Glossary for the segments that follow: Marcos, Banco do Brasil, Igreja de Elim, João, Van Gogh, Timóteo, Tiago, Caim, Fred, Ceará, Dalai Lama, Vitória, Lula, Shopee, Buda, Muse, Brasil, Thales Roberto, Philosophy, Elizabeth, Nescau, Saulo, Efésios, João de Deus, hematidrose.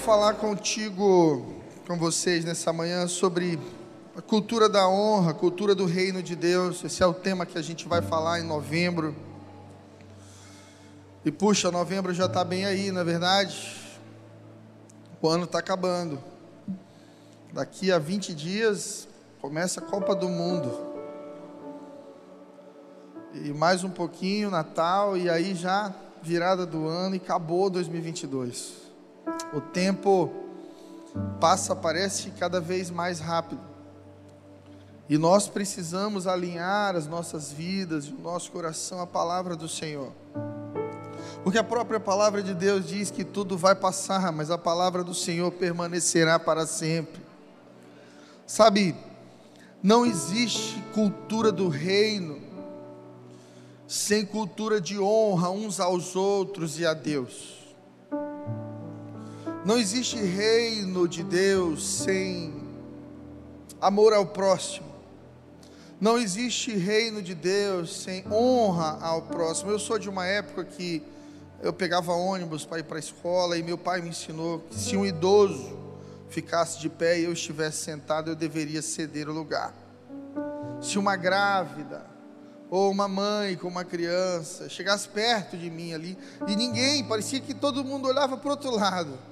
falar com vocês nessa manhã sobre a cultura da honra, a cultura do reino de Deus. Esse é o tema que a gente vai falar em novembro. E puxa, novembro já está bem aí, não é verdade? O ano está acabando. Daqui a 20 dias começa a Copa do Mundo. E mais um pouquinho, Natal, e aí já virada do ano e acabou 2022. O tempo passa, parece, cada vez mais rápido. E nós precisamos alinhar as nossas vidas e o nosso coração à palavra do Senhor. Porque a própria palavra de Deus diz que tudo vai passar, mas a palavra do Senhor permanecerá para sempre. Sabe, não existe cultura do reino sem cultura de honra uns aos outros e a Deus. Não existe reino de Deus sem amor ao próximo. Não existe reino de Deus sem honra ao próximo. Eu sou de uma época que eu pegava ônibus para ir para a escola e meu pai me ensinou que se um idoso ficasse de pé e eu estivesse sentado, eu deveria ceder o lugar. Se uma grávida ou uma mãe com uma criança chegasse perto de mim ali e ninguém, parecia que todo mundo olhava para o outro lado.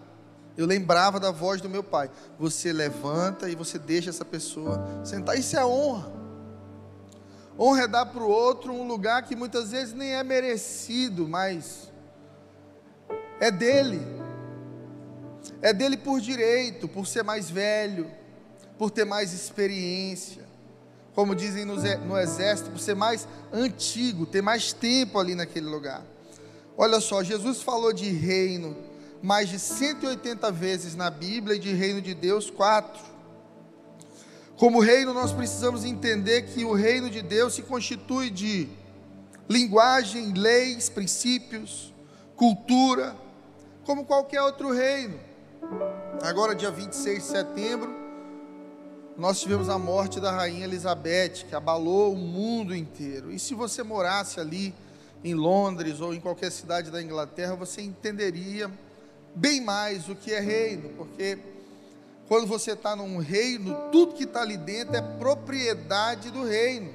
Eu lembrava da voz do meu pai: você levanta e você deixa essa pessoa sentar. Isso é honra. Honra é dar para o outro um lugar que muitas vezes nem é merecido, mas é dele. É dele por direito, por ser mais velho, por ter mais experiência. Como dizem no exército, por ser mais antigo, ter mais tempo ali naquele lugar. Olha só, Jesus falou de reino mais de 180 vezes na Bíblia, e de reino de Deus 4. Como reino, nós precisamos entender que o reino de Deus se constitui de linguagem, leis, princípios, cultura, como qualquer outro reino. Agora, dia 26 de setembro, nós tivemos a morte da rainha Elizabeth, que abalou o mundo inteiro. E se você morasse ali em Londres ou em qualquer cidade da Inglaterra, você entenderia bem mais o que é reino, porque quando você está num reino, tudo que está ali dentro é propriedade do reino.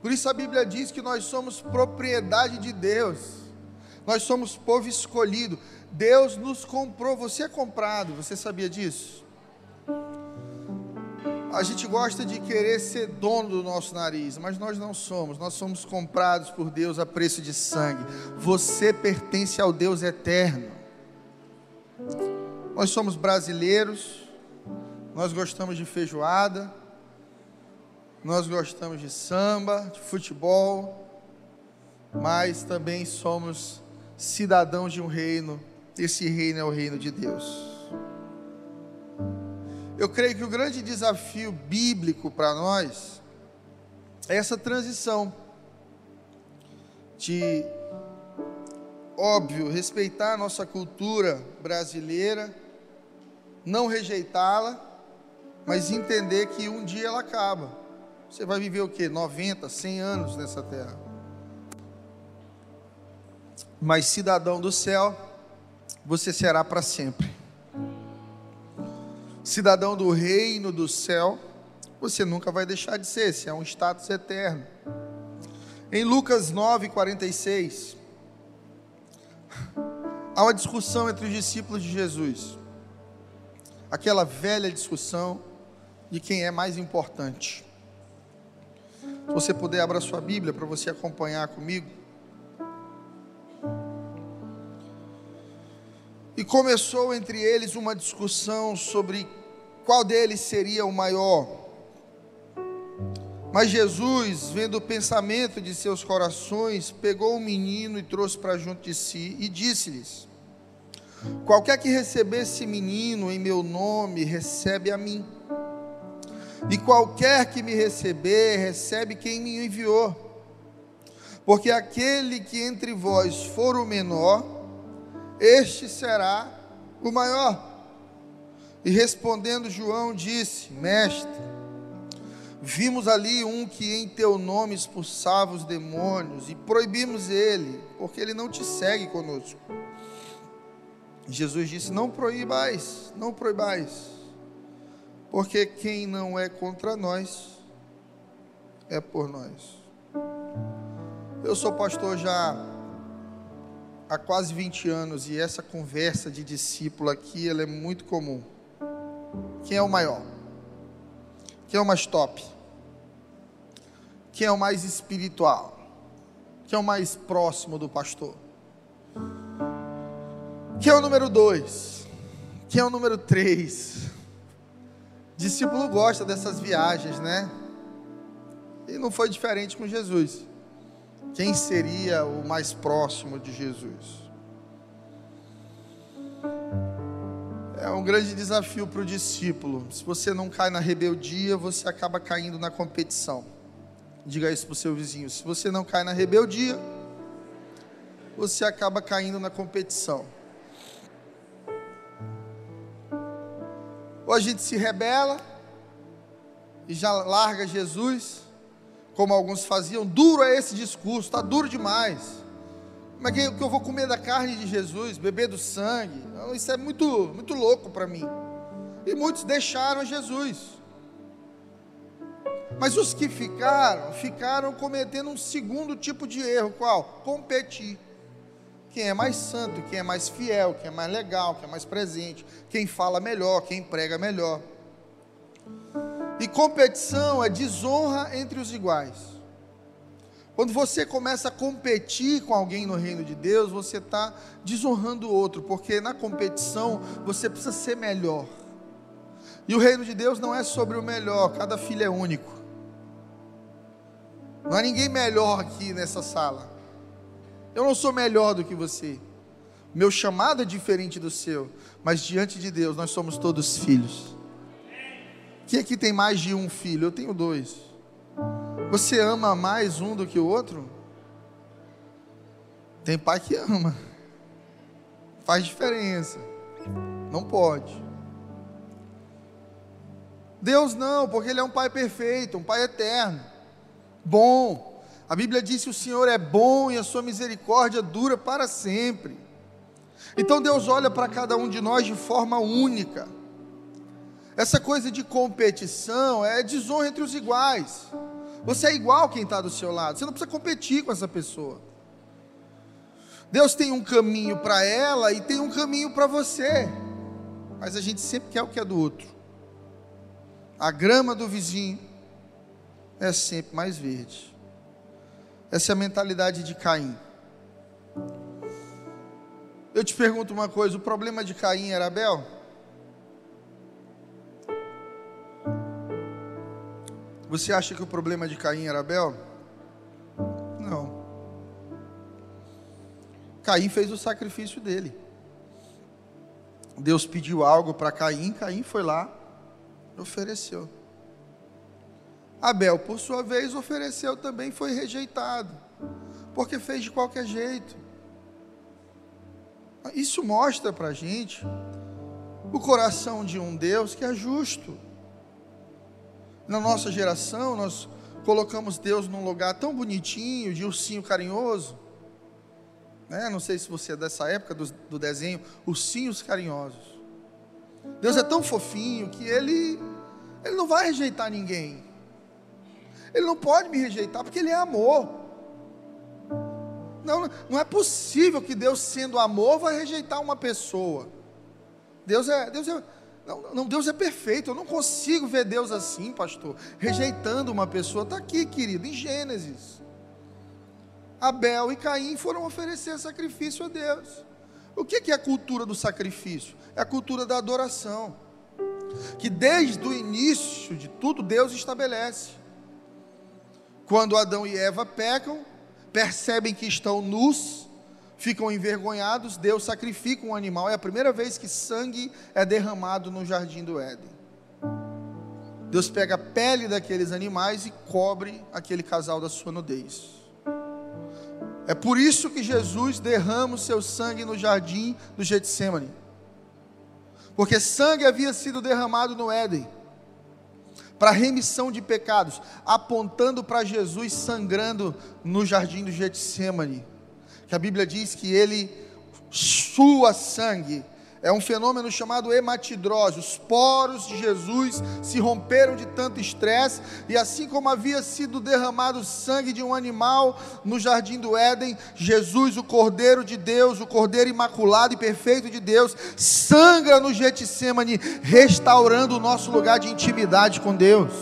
Por isso a Bíblia diz que nós somos propriedade de Deus, nós somos povo escolhido. Deus nos comprou, você é comprado, você sabia disso? A gente gosta de querer ser dono do nosso nariz, mas nós não somos. Nós somos comprados por Deus a preço de sangue. Você pertence ao Deus eterno. Nós somos brasileiros, nós gostamos de feijoada, nós gostamos de samba, de futebol, mas também somos cidadãos de um reino. Esse reino é o reino de Deus. Eu creio que o grande desafio bíblico para nós é essa transição de, óbvio, respeitar a nossa cultura brasileira, não rejeitá-la, mas entender que um dia ela acaba. Você vai viver o quê? 90, 100 anos nessa terra. Mas cidadão do céu, você será para sempre. Cidadão do reino do céu, você nunca vai deixar de ser. Esse é um status eterno. Em Lucas 9:46... há uma discussão entre os discípulos de Jesus, aquela velha discussão de quem é mais importante. Se você puder, abra sua Bíblia para você acompanhar comigo. E começou entre eles uma discussão sobre qual deles seria o maior. Mas Jesus, vendo o pensamento de seus corações, pegou o menino e trouxe para junto de si e disse-lhes: qualquer que receber esse menino em meu nome, recebe a mim. E qualquer que me receber, recebe quem me enviou. Porque aquele que entre vós for o menor, este será o maior. E respondendo João disse: mestre, vimos ali um que em teu nome expulsava os demônios e proibimos ele, porque ele não te segue conosco. Jesus disse: não proibais, não proibais, porque quem não é contra nós, é por nós. Eu sou pastor já há quase 20 anos, e essa conversa de discípulo aqui, ela é muito comum. Quem é o maior? Quem é o mais top? Quem é o mais espiritual? Quem é o mais próximo do pastor? Quem é o número 2? Quem é o número 3? Discípulo gosta dessas viagens, né? E não foi diferente com Jesus. Quem seria o mais próximo de Jesus? É um grande desafio para o discípulo. Se você não cai na rebeldia, você acaba caindo na competição. Diga isso para o seu vizinho: se você não cai na rebeldia, você acaba caindo na competição. Ou a gente se rebela e já larga Jesus, como alguns faziam. Duro é esse discurso, está duro demais. Como é que eu vou comer da carne de Jesus, beber do sangue? Não, isso é muito louco para mim. E muitos deixaram Jesus. Mas os que ficaram, ficaram cometendo um segundo tipo de erro. Qual? Competir. Quem é mais santo, quem é mais fiel, quem é mais legal, quem é mais presente, quem fala melhor, quem prega melhor. E competição é desonra entre os iguais. Quando você começa a competir com alguém no reino de Deus, você está desonrando o outro, porque na competição você precisa ser melhor. E o reino de Deus não é sobre o melhor, cada filho é único. Não há ninguém melhor aqui nessa sala. Eu não sou melhor do que você. Meu chamado é diferente do seu, mas diante de Deus nós somos todos filhos. Quem aqui tem mais de um filho? Eu tenho 2. Você ama mais um do que o outro? Tem pai que ama. Faz diferença. Não pode. Deus não, porque Ele é um pai perfeito, um pai eterno, bom. A Bíblia diz que o Senhor é bom e a sua misericórdia dura para sempre. Então Deus olha para cada um de nós de forma única. Essa coisa de competição é desonra entre os iguais. Você é igual quem está do seu lado, você não precisa competir com essa pessoa. Deus tem um caminho para ela e tem um caminho para você, mas a gente sempre quer o que é do outro. A grama do vizinho é sempre mais verde. Essa é a mentalidade de Caim. Eu te pergunto uma coisa: o problema de Caim era Abel? Você acha que o problema de Caim era Abel? Não. Caim fez o sacrifício dele. Deus pediu algo para Caim, Caim foi lá e ofereceu. Abel, por sua vez, ofereceu também, foi rejeitado, porque fez de qualquer jeito. Isso mostra para a gente o coração de um Deus que é justo. Na nossa geração, nós colocamos Deus num lugar tão bonitinho, de ursinho carinhoso, né? Não sei se você é dessa época do desenho, ursinhos carinhosos. Deus é tão fofinho que Ele não vai rejeitar ninguém. Ele não pode me rejeitar porque Ele é amor. Não é possível que Deus, sendo amor, vai rejeitar uma pessoa. Deus é perfeito. Eu não consigo ver Deus assim, pastor, rejeitando uma pessoa. Está aqui, querido, em Gênesis. Abel e Caim foram oferecer sacrifício a Deus. O que é a cultura do sacrifício? É a cultura da adoração, que desde o início de tudo Deus estabelece. Quando Adão e Eva pecam, percebem que estão nus, ficam envergonhados, Deus sacrifica um animal. É a primeira vez que sangue é derramado no jardim do Éden. Deus pega a pele daqueles animais e cobre aquele casal da sua nudez. É por isso que Jesus derrama o seu sangue no jardim do Getsêmani, porque sangue havia sido derramado no Éden para remissão de pecados, apontando para Jesus sangrando no jardim do Getsêmani, que a Bíblia diz que ele sua sangue. É um fenômeno chamado hematidrose. Os poros de Jesus se romperam de tanto estresse, e assim como havia sido derramado sangue de um animal no jardim do Éden, Jesus, o Cordeiro de Deus, o Cordeiro imaculado e perfeito de Deus, sangra no Getsêmani, restaurando o nosso lugar de intimidade com Deus.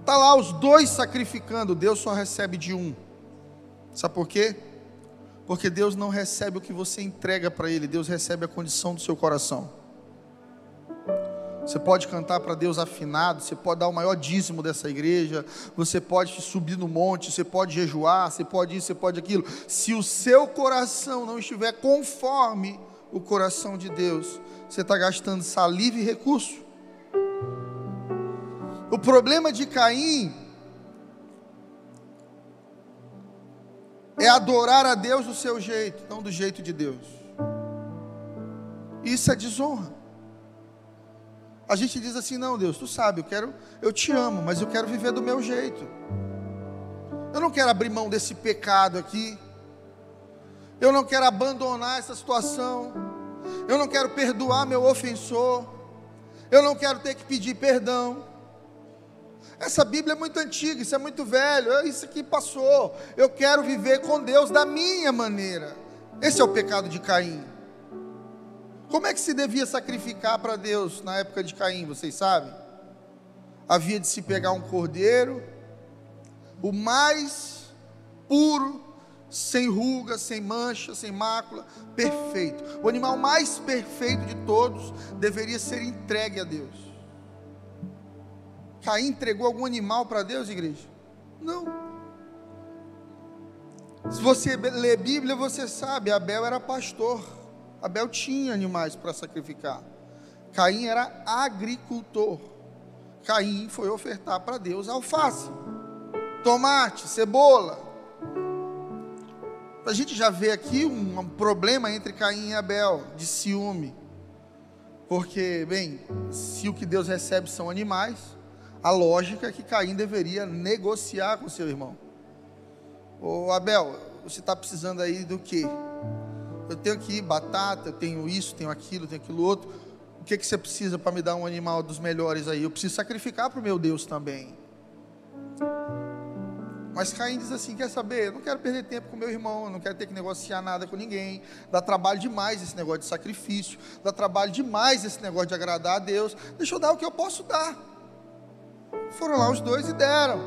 Está lá os dois sacrificando, Deus só recebe de um. Sabe por quê? Porque Deus não recebe o que você entrega para Ele, Deus recebe a condição do seu coração. Você pode cantar para Deus afinado, você pode dar o maior dízimo dessa igreja, você pode subir no monte, você pode jejuar, você pode isso, você pode aquilo. Se o seu coração não estiver conforme o coração de Deus, você está gastando saliva e recurso. O problema de Caim é adorar a Deus do seu jeito, não do jeito de Deus. Isso é desonra. A gente diz assim: não, Deus, tu sabe, eu te amo, mas eu quero viver do meu jeito. Eu não quero abrir mão desse pecado aqui. Eu não quero abandonar essa situação. Eu não quero perdoar meu ofensor. Eu não quero ter que pedir perdão. Essa Bíblia é muito antiga, isso é muito velho, isso aqui passou. Eu quero viver com Deus da minha maneira. Esse é o pecado de Caim. Como é que se devia sacrificar para Deus na época de Caim, vocês sabem? Havia de se pegar um cordeiro, o mais puro, sem ruga, sem mancha, sem mácula, perfeito. O animal mais perfeito de todos deveria ser entregue a Deus. Caim entregou algum animal para Deus, igreja? Não. Se você lê Bíblia, você sabe, Abel era pastor. Abel tinha animais para sacrificar. Caim era agricultor. Caim foi ofertar para Deus alface, tomate, cebola. A gente já vê aqui um problema entre Caim e Abel, de ciúme. Porque, bem, se o que Deus recebe são animais, a lógica é que Caim deveria negociar com seu irmão. Ô Abel, você está precisando aí do quê? Eu tenho aqui batata, eu tenho isso, tenho aquilo outro. O que, que você precisa para me dar um animal dos melhores aí? Eu preciso sacrificar para o meu Deus também. Mas Caim diz assim: quer saber? Eu não quero perder tempo com meu irmão, eu não quero ter que negociar nada com ninguém. Dá trabalho demais esse negócio de sacrifício, dá trabalho demais esse negócio de agradar a Deus. Deixa eu dar o que eu posso dar. Foram lá os dois e deram.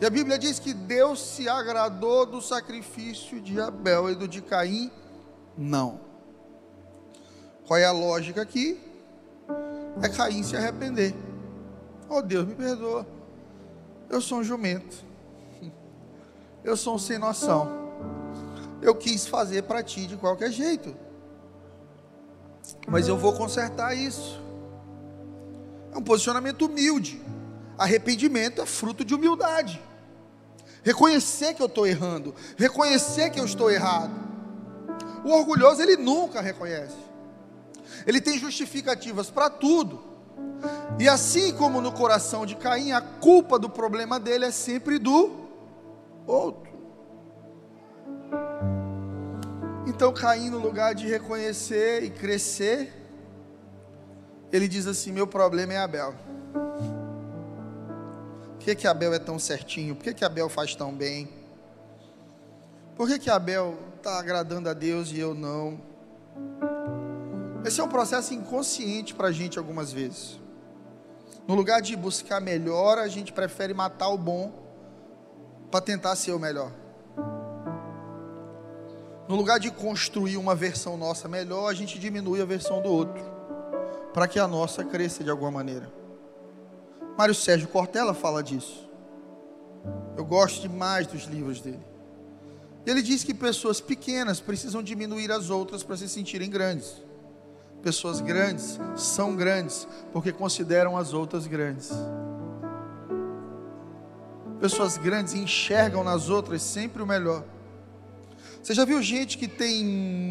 E a Bíblia diz que Deus se agradou do sacrifício de Abel e do de Caim, não. Qual é a lógica aqui? É Caim se arrepender. Oh, Deus, me perdoa. Eu sou um jumento. Eu sou um sem noção. Eu quis fazer para ti de qualquer jeito. Mas eu vou consertar isso. É um posicionamento humilde. Arrependimento é fruto de humildade. Reconhecer que eu estou errando, reconhecer que eu estou errado. O orgulhoso, ele nunca reconhece. Ele tem justificativas para tudo. E assim como no coração de Caim, a culpa do problema dele é sempre do outro. Então Caim, no lugar de reconhecer e crescer, ele diz assim: meu problema é Abel. Por que Abel é tão certinho? Por que Abel faz tão bem? Por que Abel está agradando a Deus e eu não? Esse é um processo inconsciente para a gente algumas vezes. No lugar de buscar melhor, a gente prefere matar o bom para tentar ser o melhor. No lugar de construir uma versão nossa melhor, a gente diminui a versão do outro, para que a nossa cresça de alguma maneira. Mário Sérgio Cortella fala disso. Eu gosto demais dos livros dele. Ele diz que pessoas pequenas precisam diminuir as outras para se sentirem grandes. Pessoas grandes são grandes porque consideram as outras grandes. Pessoas grandes enxergam nas outras sempre o melhor. Você já viu gente que tem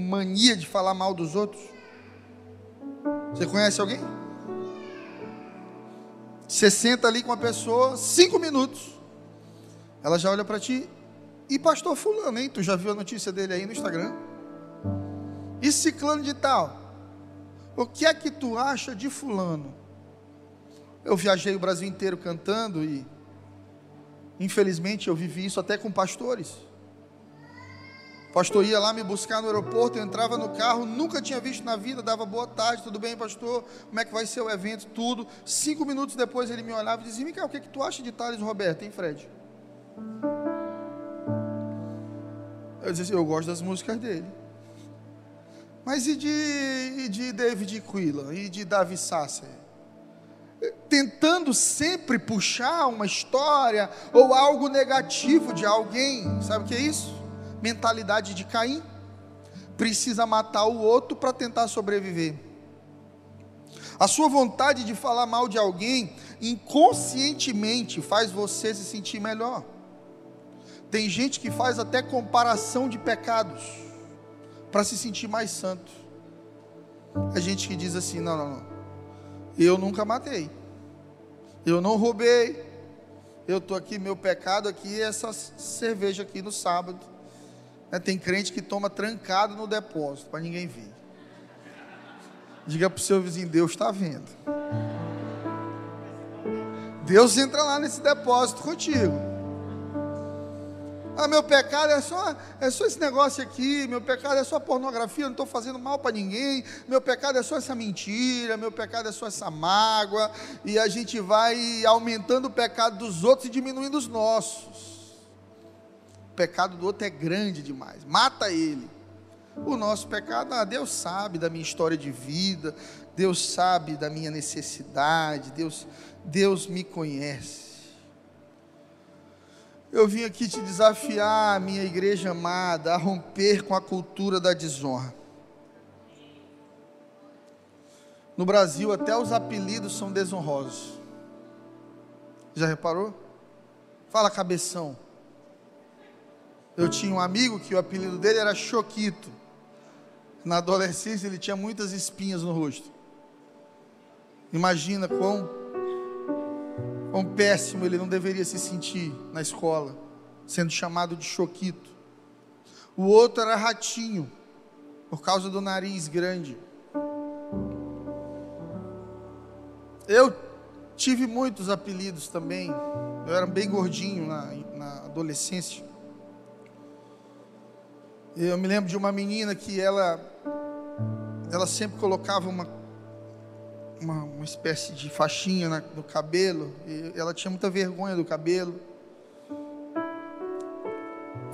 mania de falar mal dos outros? Você conhece alguém? Você senta ali com a pessoa, 5 minutos, ela já olha para ti, E pastor fulano, hein? Tu já viu a notícia dele aí no Instagram? E ciclano de tal? O que é que tu acha de fulano? Eu viajei o Brasil inteiro cantando e, infelizmente, eu vivi isso até com pastores. O pastor ia lá me buscar no aeroporto, eu entrava no carro, nunca tinha visto na vida, dava boa tarde, tudo bem, pastor? Como é que vai ser o evento? Tudo. 5 minutos depois ele me olhava e dizia: Micael, o que é que tu acha de Thales Roberto, hein, Fred? Eu dizia assim: eu gosto das músicas dele. Mas e de David Quillan? E de David Sasser? Tentando sempre puxar uma história ou algo negativo de alguém. Sabe o que é isso? Mentalidade de Caim. Precisa matar o outro para tentar sobreviver. A sua vontade de falar mal de alguém inconscientemente faz você se sentir melhor. Tem gente que faz até comparação de pecados para se sentir mais santo. A gente que diz assim: não, eu nunca matei, eu não roubei, eu estou aqui, meu pecado aqui é essa cerveja aqui no sábado. Tem crente que toma trancado no depósito, para ninguém ver. Diga para o seu vizinho: Deus está vendo. Deus entra lá nesse depósito contigo. Ah, meu pecado é só esse negócio aqui, meu pecado é só pornografia, eu não estou fazendo mal para ninguém, meu pecado é só essa mentira, meu pecado é só essa mágoa. E a gente vai aumentando o pecado dos outros e diminuindo os nossos. O pecado do outro é grande demais, mata ele. O nosso pecado, Deus sabe da minha história de vida, Deus sabe da minha necessidade, Deus me conhece. Eu vim aqui te desafiar, minha igreja amada, a romper com a cultura da desonra. No Brasil, até os apelidos são desonrosos. Já reparou? Fala, cabeção. Eu tinha um amigo que o apelido dele era Choquito. Na adolescência ele tinha muitas espinhas no rosto. Imagina quão péssimo ele não deveria se sentir na escola, sendo chamado de Choquito. O outro era Ratinho, por causa do nariz grande. Eu tive muitos apelidos também. Eu era bem gordinho na adolescência. Eu me lembro de uma menina que ela sempre colocava uma espécie de faixinha no cabelo, e ela tinha muita vergonha do cabelo.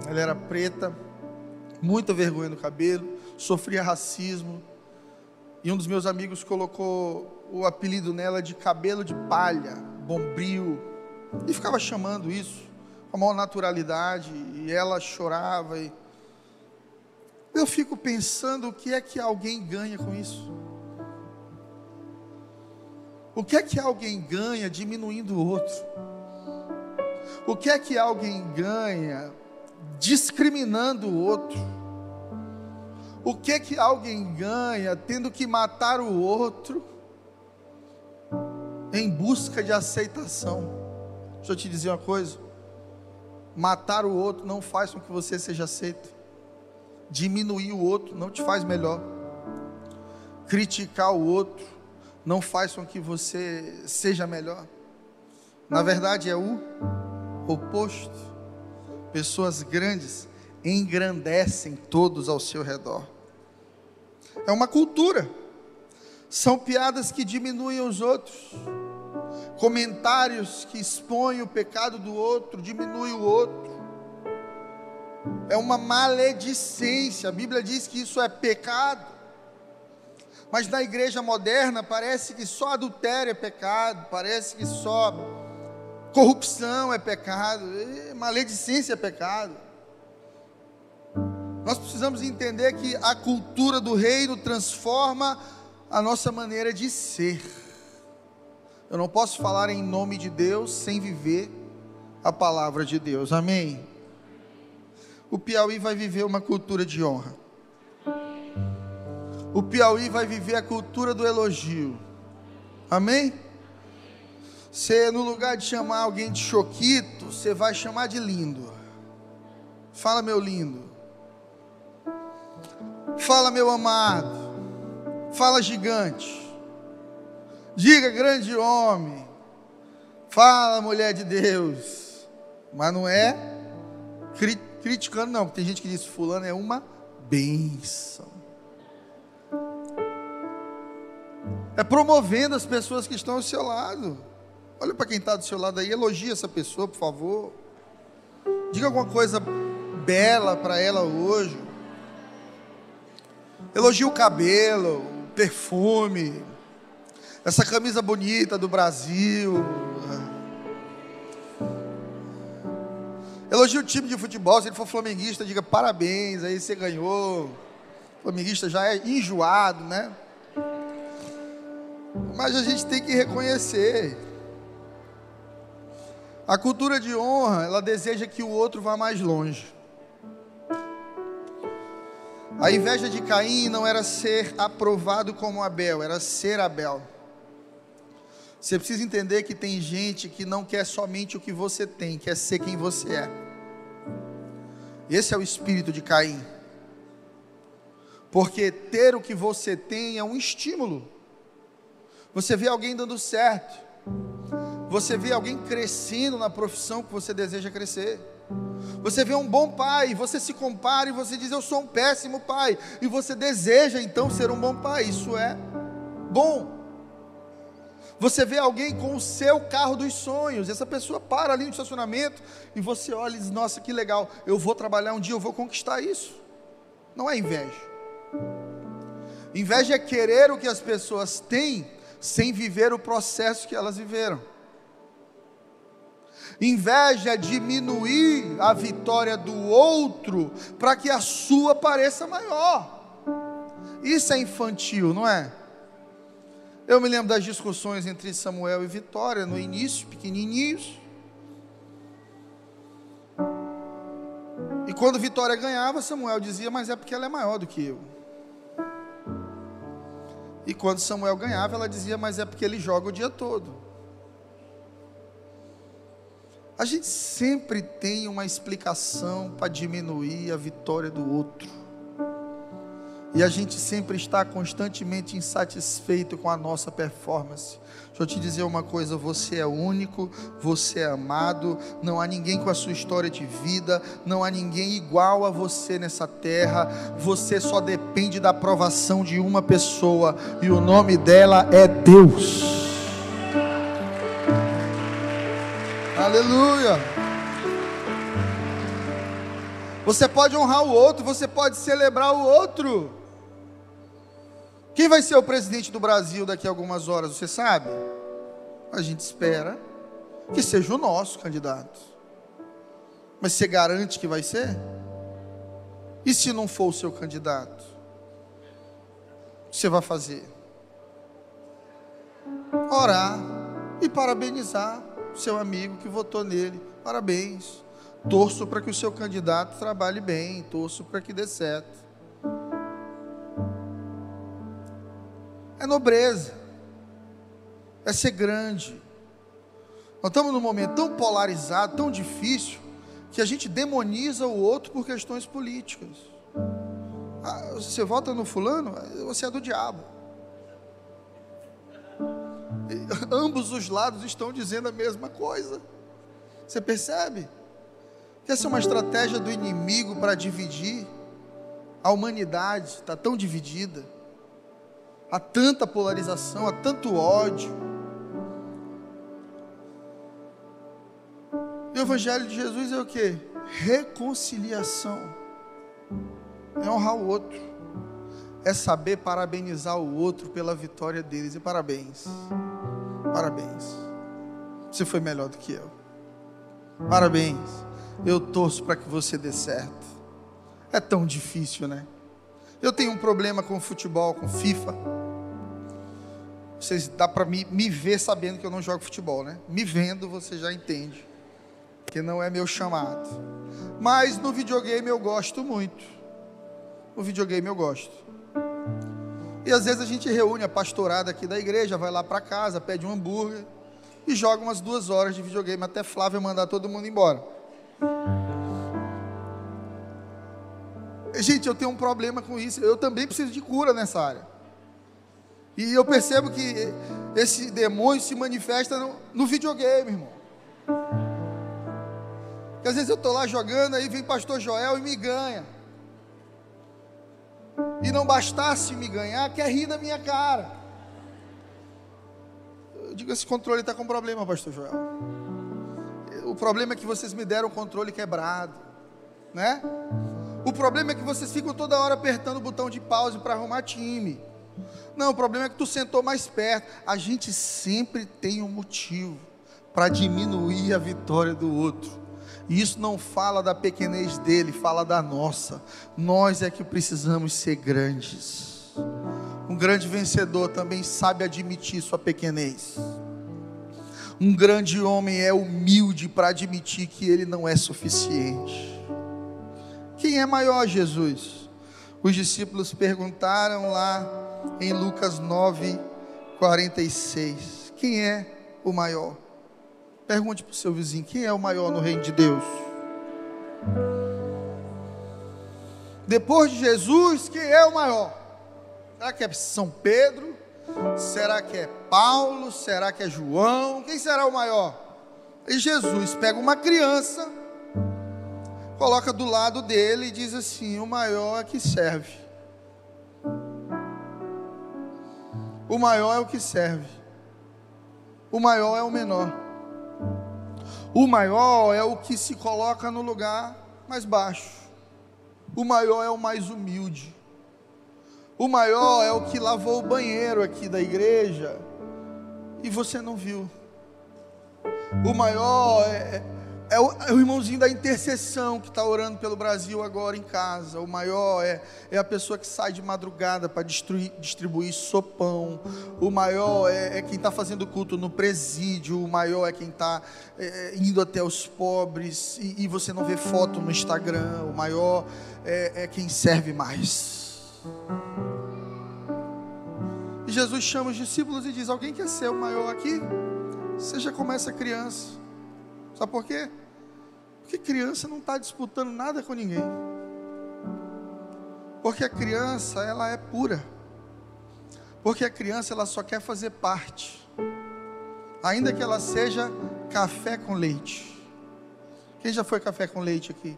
Ela era preta, muita vergonha do cabelo, sofria racismo, e um dos meus amigos colocou o apelido nela de cabelo de palha, bombril, e ficava chamando isso com a maior naturalidade, e ela chorava. E eu fico pensando: o que é que alguém ganha com isso? O que é que alguém ganha diminuindo o outro? O que é que alguém ganha discriminando o outro? O que é que alguém ganha tendo que matar o outro em busca de aceitação? Deixa eu te dizer uma coisa: matar o outro não faz com que você seja aceito. Diminuir o outro não te faz melhor. Criticar o outro não faz com que você seja melhor. Na verdade, é o oposto. Pessoas grandes engrandecem todos ao seu redor. É uma cultura. São piadas que diminuem os outros, comentários que expõem o pecado do outro, diminuem o outro. É uma maledicência. A Bíblia diz que isso é pecado. Mas na igreja moderna parece que só adultério é pecado, parece que só corrupção é pecado, maledicência é pecado. Nós precisamos entender que a cultura do reino transforma a nossa maneira de ser. Eu não posso falar em nome de Deus sem viver a palavra de Deus, amém? O Piauí vai viver uma cultura de honra. O Piauí vai viver a cultura do elogio, amém? Você, no lugar de chamar alguém de Choquito, você vai chamar de lindo. Fala, meu lindo. Fala, meu amado. Fala, gigante. Diga, grande homem. Fala, mulher de Deus. Mas não é criticando, não. Tem gente que diz, fulano é uma bênção. É promovendo as pessoas que estão ao seu lado. Olha para quem está do seu lado aí, elogia essa pessoa, por favor. Diga alguma coisa bela para ela hoje. Elogie o cabelo, o perfume, essa camisa bonita do Brasil. Elogie o time de futebol, se ele for flamenguista, diga parabéns, aí você ganhou. O flamenguista já é enjoado, né? Mas a gente tem que reconhecer. A cultura de honra, ela deseja que o outro vá mais longe. A inveja de Caim não era ser aprovado como Abel, era ser Abel. Você precisa entender que tem gente que não quer somente o que você tem, quer ser quem você é. Esse é o espírito de Caim. Porque ter o que você tem é um estímulo. Você vê alguém dando certo. Você vê alguém crescendo na profissão que você deseja crescer. Você vê um bom pai, você se compara e você diz, eu sou um péssimo pai. E você deseja então ser um bom pai, isso é bom. Você vê alguém com o seu carro dos sonhos, essa pessoa para ali no estacionamento e você olha e diz, nossa, que legal, eu vou trabalhar um dia, eu vou conquistar isso. Não é inveja. Inveja é querer o que as pessoas têm, sem viver o processo que elas viveram. Inveja é diminuir a vitória do outro para que a sua pareça maior. Isso é infantil, não é? Eu me lembro das discussões entre Samuel e Vitória no início, pequenininhos. E quando Vitória ganhava, Samuel dizia, mas é porque ela é maior do que eu. E quando Samuel ganhava, ela dizia, mas é porque ele joga o dia todo. A gente sempre tem uma explicação para diminuir a vitória do outro. E a gente sempre está constantemente insatisfeito com a nossa performance. Deixa eu te dizer uma coisa, você é único, você é amado, não há ninguém com a sua história de vida, não há ninguém igual a você nessa terra, você só depende da aprovação de uma pessoa, e o nome dela é Deus. Aleluia. Você pode honrar o outro, você pode celebrar o outro. Quem vai ser o presidente do Brasil daqui a algumas horas, você sabe? A gente espera que seja o nosso candidato. Mas você garante que vai ser? E se não for o seu candidato? O que você vai fazer? Orar e parabenizar seu amigo que votou nele, parabéns, torço para que o seu candidato trabalhe bem, torço para que dê certo. É nobreza, é ser grande. Nós estamos num momento tão polarizado, tão difícil, que a gente demoniza o outro por questões políticas. Ah, você vota no fulano, você é do diabo. Ambos os lados estão dizendo a mesma coisa. Você percebe? Essa é uma estratégia do inimigo para dividir a humanidade. Está tão dividida, há tanta polarização, há tanto ódio. E o evangelho de Jesus é o quê? Reconciliação. É honrar o outro, é saber parabenizar o outro pela vitória deles, e parabéns, parabéns, você foi melhor do que eu, parabéns, eu torço para que você dê certo. É tão difícil, né? Eu tenho um problema com futebol, com FIFA. Vocês dá para me ver sabendo que eu não jogo futebol, né? Me vendo você já entende que não é meu chamado. Mas no videogame eu gosto muito. No videogame eu gosto. E às vezes a gente reúne a pastorada aqui da igreja, vai lá para casa, pede um hambúrguer e joga umas 2 horas de videogame até Flávia mandar todo mundo embora. Gente, eu tenho um problema com isso. Eu também preciso de cura nessa área. E eu percebo que esse demônio se manifesta no videogame, irmão. Porque às vezes eu estou lá jogando, aí vem pastor Joel e me ganha. E não bastasse me ganhar, quer rir da minha cara. Eu digo, esse controle está com problema, pastor Joel. O problema é que vocês me deram o controle quebrado, né? O problema é que vocês ficam toda hora apertando o botão de pause para arrumar time. Não, o problema é que tu sentou mais perto. A gente sempre tem um motivo para diminuir a vitória do outro. E isso não fala da pequenez dele, fala da nossa. Nós é que precisamos ser grandes. Um grande vencedor também sabe admitir sua pequenez. Um grande homem é humilde para admitir que ele não é suficiente. Quem é maior, Jesus? Os discípulos perguntaram lá em Lucas 9:46. Quem é o maior? Pergunte para o seu vizinho, quem é o maior no reino de Deus? Depois de Jesus, quem é o maior? Será que é São Pedro? Será que é Paulo? Será que é João? Quem será o maior? E Jesus pega uma criança, coloca do lado dele e diz assim: o maior é que serve. O maior é o que serve. O maior é o menor. O maior é o que se coloca no lugar mais baixo. O maior é o mais humilde. O maior é o que lavou o banheiro aqui da igreja e você não viu. O maior é o irmãozinho da intercessão que está orando pelo Brasil agora em casa. O maior é a pessoa que sai de madrugada para distribuir sopão. O maior é quem está fazendo culto no presídio. O maior é quem está indo até os pobres e você não vê foto no Instagram. O maior é quem serve mais. E Jesus chama os discípulos e diz: alguém quer ser o maior aqui? Seja como essa criança. Sabe por quê? Porque criança não está disputando nada com ninguém. Porque a criança, ela é pura. Porque a criança, ela só quer fazer parte. Ainda que ela seja café com leite. Quem já foi café com leite aqui?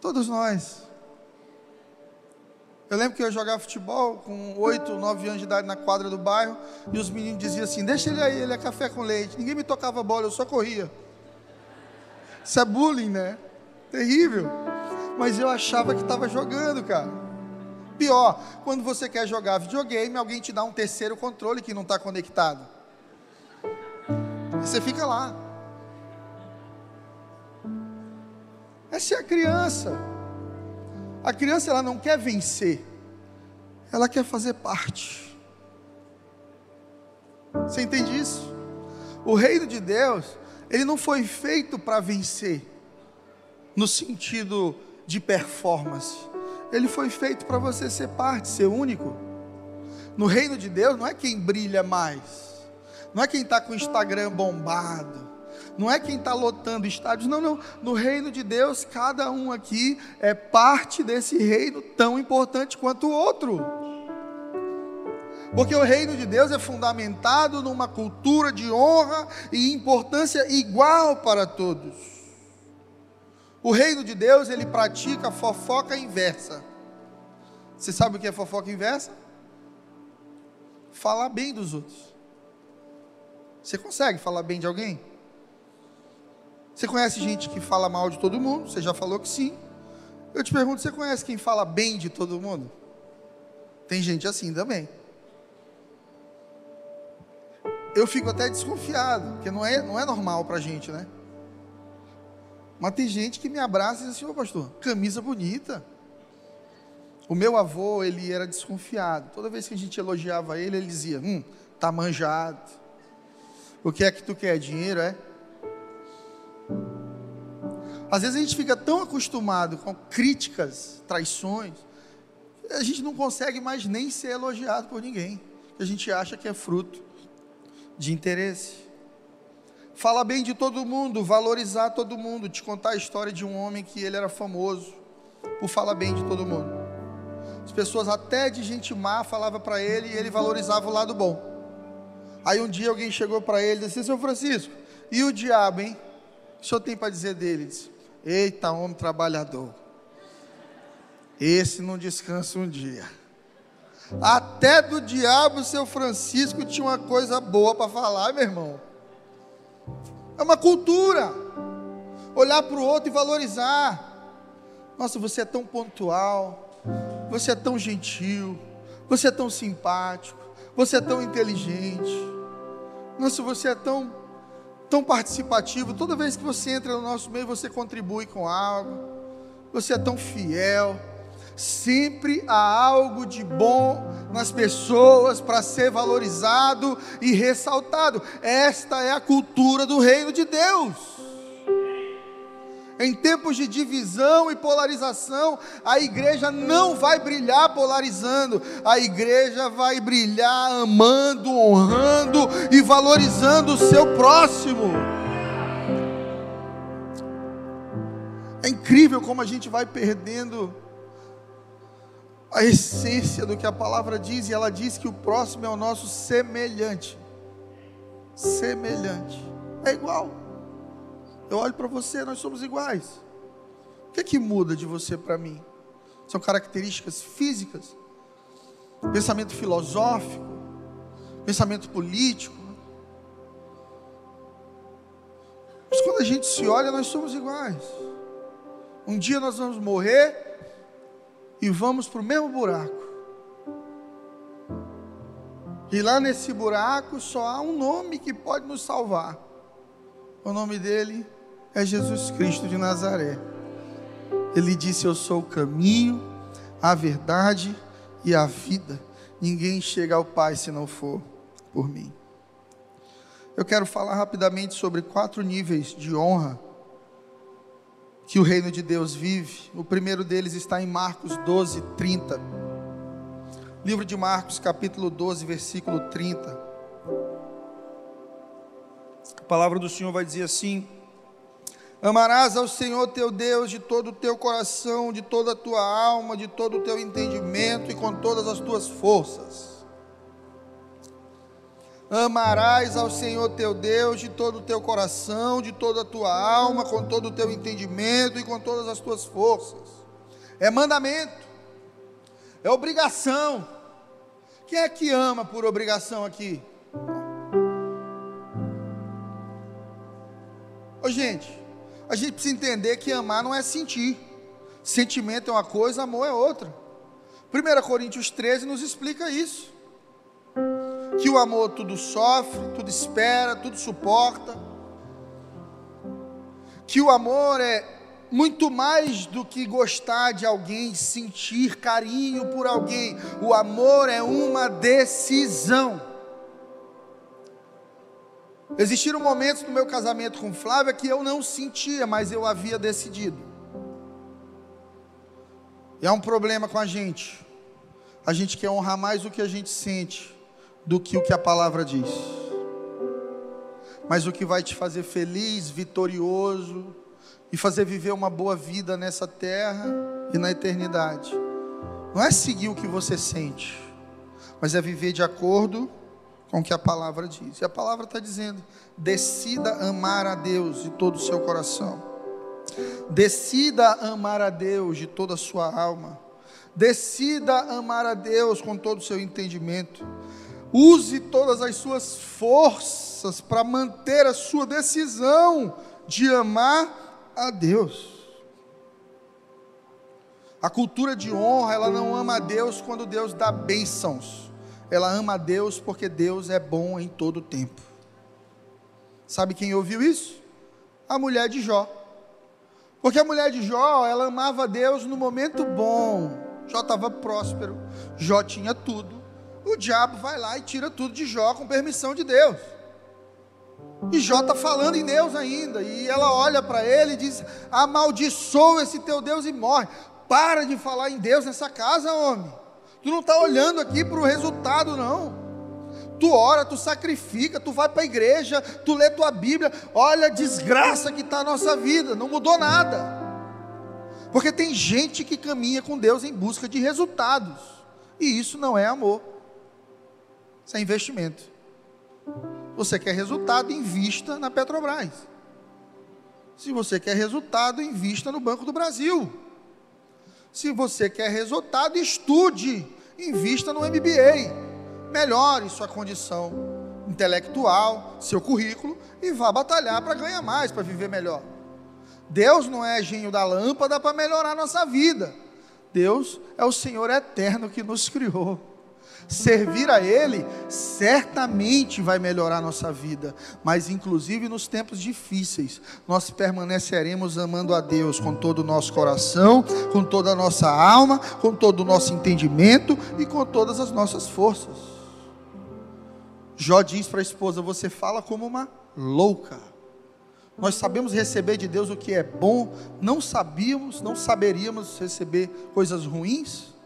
Todos nós. Eu lembro que eu jogava futebol com 8, 9 anos de idade na quadra do bairro. E os meninos diziam assim: deixa ele aí, ele é café com leite. Ninguém me tocava a bola, eu só corria. Isso é bullying, né? Terrível. Mas eu achava que estava jogando, cara. Pior, quando você quer jogar videogame, alguém te dá um terceiro controle que não está conectado. E você fica lá. Essa é a criança. A criança, ela não quer vencer, ela quer fazer parte. Você entende isso? O reino de Deus, ele não foi feito para vencer, no sentido de performance. Ele foi feito para você ser parte, ser único. No reino de Deus, não é quem brilha mais, não é quem está com o Instagram bombado, não é quem está lotando estádios, não, no reino de Deus, cada um aqui é parte desse reino tão importante quanto o outro, porque o reino de Deus é fundamentado numa cultura de honra e importância igual para todos. O reino de Deus, ele pratica fofoca inversa. Você sabe o que é fofoca inversa? Falar bem dos outros. Você consegue falar bem de alguém? Você conhece gente que fala mal de todo mundo? Você já falou que sim. Eu te pergunto, você conhece quem fala bem de todo mundo? Tem gente assim também. Eu fico até desconfiado, porque não é normal pra gente, né? Mas tem gente que me abraça e diz assim: ô pastor, camisa bonita. O meu avô, ele era desconfiado. Toda vez que a gente elogiava ele, ele dizia: tá manjado. O que é que tu quer? Dinheiro, é? Às vezes a gente fica tão acostumado com críticas, traições, a gente não consegue mais nem ser elogiado por ninguém. A gente acha que é fruto de interesse. Falar bem de todo mundo, valorizar todo mundo. Te contar a história de um homem que ele era famoso, por falar bem de todo mundo. As pessoas até de gente má falavam para ele e ele valorizava o lado bom. Aí um dia alguém chegou para ele e disse: Seu Francisco, e o diabo, hein? O senhor tem para dizer dele? Ele disse: Eita, homem trabalhador. Esse não descansa um dia. Até do diabo, Seu Francisco tinha uma coisa boa para falar, meu irmão. É uma cultura. Olhar para o outro e valorizar. Nossa, você é tão pontual. Você é tão gentil. Você é tão simpático. Você é tão inteligente. Nossa, você é tão participativo. Toda vez que você entra no nosso meio, você contribui com algo. Você é tão fiel. Sempre há algo de bom nas pessoas para ser valorizado e ressaltado. Esta é a cultura do reino de Deus. Em tempos de divisão e polarização, a igreja não vai brilhar polarizando. A igreja vai brilhar amando, honrando e valorizando o seu próximo. É incrível como a gente vai perdendo a essência do que a palavra diz, e ela diz que o próximo é o nosso semelhante. Semelhante é igual. Eu olho para você, nós somos iguais. O que é que muda de você para mim? São características físicas, pensamento filosófico, pensamento político. Mas quando a gente se olha, nós somos iguais. Um dia nós vamos morrer e vamos para o mesmo buraco. E lá nesse buraco só há um nome que pode nos salvar. O nome dele é Jesus Cristo de Nazaré. Ele disse: Eu sou o caminho, a verdade e a vida. Ninguém chega ao Pai se não for por mim. Eu quero falar rapidamente sobre 4 níveis de honra que o reino de Deus vive. O primeiro deles está em Marcos 12, 30. Livro de Marcos, capítulo 12, versículo 30. A palavra do Senhor vai dizer assim: Amarás ao Senhor teu Deus de todo o teu coração, de toda a tua alma, de todo o teu entendimento e com todas as tuas forças. Amarás ao Senhor teu Deus de todo o teu coração, de toda a tua alma, com todo o teu entendimento e com todas as tuas forças. É mandamento, é obrigação. Quem é que ama por obrigação aqui? Ô gente, a gente precisa entender que amar não é sentir. Sentimento é uma coisa, amor é outra. 1 Coríntios 13 nos explica isso, que o amor tudo sofre, tudo espera, tudo suporta, que o amor é muito mais do que gostar de alguém, sentir carinho por alguém. O amor é uma decisão. Existiram momentos no meu casamento com Flávia que eu não sentia, mas eu havia decidido. E há um problema com a gente. A gente quer honrar mais o que a gente sente do que o que a palavra diz. Mas o que vai te fazer feliz, vitorioso e fazer viver uma boa vida nessa terra e na eternidade, não é seguir o que você sente, mas é viver de acordo com o que a palavra diz. E a palavra está dizendo: decida amar a Deus de todo o seu coração, decida amar a Deus de toda a sua alma, decida amar a Deus com todo o seu entendimento. Use todas as suas forças para manter a sua decisão de amar a Deus. A cultura de honra, ela não ama a Deus quando Deus dá bênçãos. Ela ama a Deus porque Deus é bom em todo o tempo. Sabe quem ouviu isso? A mulher de Jó. Porque a mulher de Jó, ela amava a Deus no momento bom. Jó estava próspero, Jó tinha tudo. O diabo vai lá e tira tudo de Jó com permissão de Deus. E Jó está falando em Deus ainda. E ela olha para ele e diz: Amaldiçoa esse teu Deus e morre. Para de falar em Deus nessa casa, homem. Tu não está olhando aqui para o resultado, não. Tu ora, tu sacrifica, tu vai para a igreja, tu lê tua Bíblia. Olha a desgraça que está a nossa vida. Não mudou nada. Porque tem gente que caminha com Deus em busca de resultados, e isso não é amor, isso é investimento. Você quer resultado, invista na Petrobras. Se você quer resultado, invista no Banco do Brasil. Se você quer resultado, estude, invista no MBA, melhore sua condição intelectual, seu currículo, e vá batalhar para ganhar mais, para viver melhor. Deus não é gênio da lâmpada para melhorar a nossa vida. Deus é o Senhor eterno que nos criou. Servir a Ele certamente vai melhorar a nossa vida, mas inclusive nos tempos difíceis, nós permaneceremos amando a Deus com todo o nosso coração, com toda a nossa alma, com todo o nosso entendimento e com todas as nossas forças. Jó diz para a esposa: você fala como uma louca. Nós sabemos receber de Deus o que é bom, não saberíamos receber coisas ruins.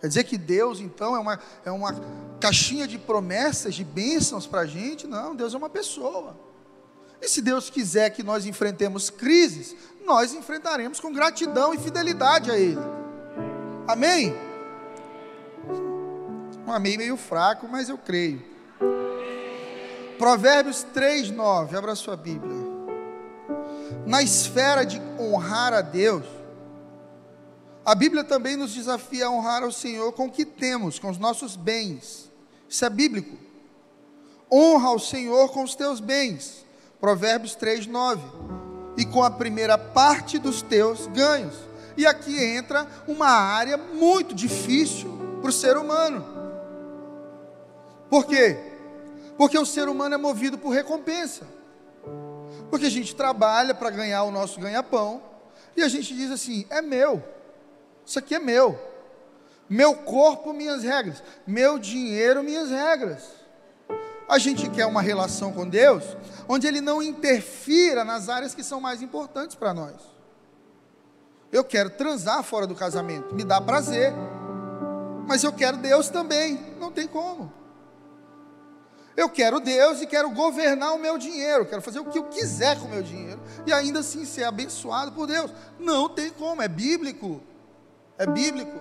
Quer dizer que Deus então é uma caixinha de promessas, de bênçãos para a gente? Não, Deus é uma pessoa, e se Deus quiser que nós enfrentemos crises, nós enfrentaremos com gratidão e fidelidade a Ele, amém? Um amém meio fraco, mas eu creio. Provérbios 3:9, abra sua Bíblia. Na esfera de honrar a Deus, a Bíblia também nos desafia a honrar ao Senhor com o que temos, com os nossos bens. Isso é bíblico. Honra ao Senhor com os teus bens, Provérbios 3:9, e com a primeira parte dos teus ganhos. E aqui entra uma área muito difícil para o ser humano. Por quê? Porque o ser humano é movido por recompensa. Porque a gente trabalha para ganhar o nosso ganha-pão, e a gente diz assim: é meu. Isso aqui é meu, meu corpo, minhas regras, meu dinheiro, minhas regras. A gente quer uma relação com Deus onde Ele não interfira nas áreas que são mais importantes para nós. Eu quero transar fora do casamento, me dá prazer, mas eu quero Deus também, não tem como. Eu quero Deus e quero governar o meu dinheiro, quero fazer o que eu quiser com o meu dinheiro, e ainda assim ser abençoado por Deus, não tem como, é bíblico. É bíblico,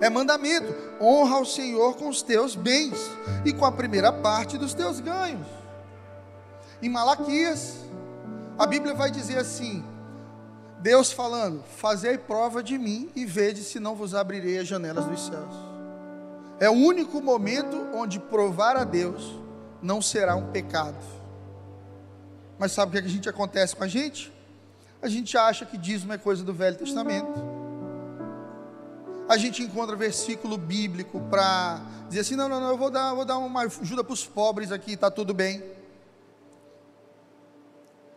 é mandamento. Honra ao Senhor com os teus bens e com a primeira parte dos teus ganhos. Em Malaquias, a Bíblia vai dizer assim, Deus falando: fazei prova de mim e vede se não vos abrirei as janelas dos céus. É o único momento onde provar a Deus não será um pecado. Mas sabe o que a gente acontece com a gente? A gente acha que dízimo é coisa do Velho Testamento. A gente encontra versículo bíblico para dizer assim: não, eu vou dar uma ajuda para os pobres aqui, está tudo bem.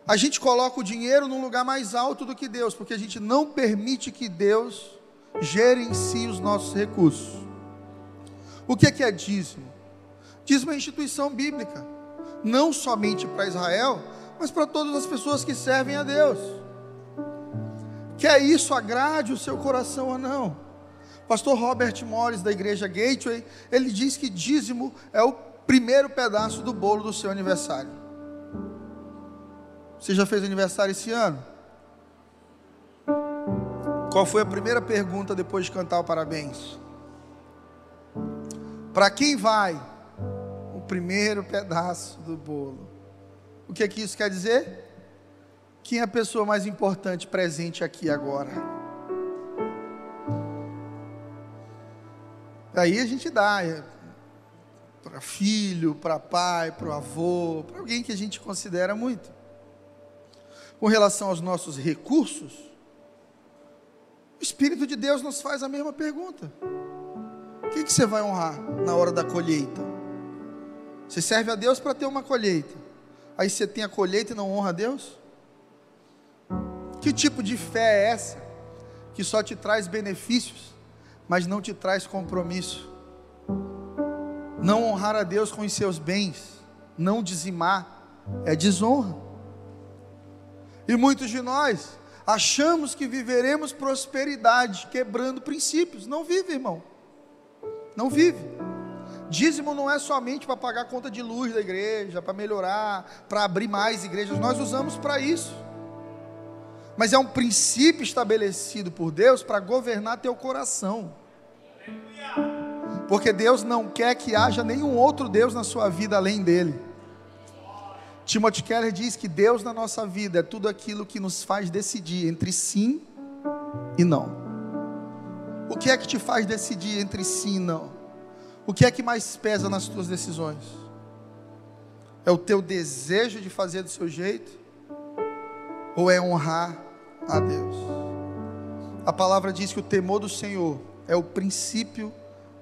A gente coloca o dinheiro num lugar mais alto do que Deus, porque a gente não permite que Deus gerencie os nossos recursos. O que é dízimo? Dízimo é uma instituição bíblica, não somente para Israel, mas para todas as pessoas que servem a Deus. Quer isso agrade o seu coração ou não? Pastor Robert Morris, da Igreja Gateway, ele diz que dízimo é o primeiro pedaço do bolo do seu aniversário. Você já fez aniversário esse ano? Qual foi a primeira pergunta depois de cantar o parabéns? Para quem vai o primeiro pedaço do bolo? O que é que isso quer dizer? Quem é a pessoa mais importante presente aqui agora? Aí a gente dá para filho, para pai, para o avô, para alguém que a gente considera muito. Com relação aos nossos recursos, o Espírito de Deus nos faz a mesma pergunta: o que você vai honrar na hora da colheita? Você serve a Deus para ter uma colheita, aí você tem a colheita e não honra a Deus? Que tipo de fé é essa que só te traz benefícios, mas não te traz compromisso? Não honrar a Deus com os seus bens, não dizimar, é desonra. E muitos de nós achamos que viveremos prosperidade quebrando princípios. Não vive, irmão, não vive. Dízimo não é somente para pagar a conta de luz da igreja, para melhorar, para abrir mais igrejas, nós usamos para isso. mas é um princípio estabelecido por Deus para governar teu coração, porque Deus não quer que haja nenhum outro Deus na sua vida além dele. Timothy Keller diz que Deus na nossa vida é tudo aquilo que nos faz decidir entre sim e não. O que é que te faz decidir entre sim e não? O que é que mais pesa nas tuas decisões? É o teu desejo de fazer do seu jeito? Ou é honrar a Deus? A palavra diz que o temor do Senhor é o princípio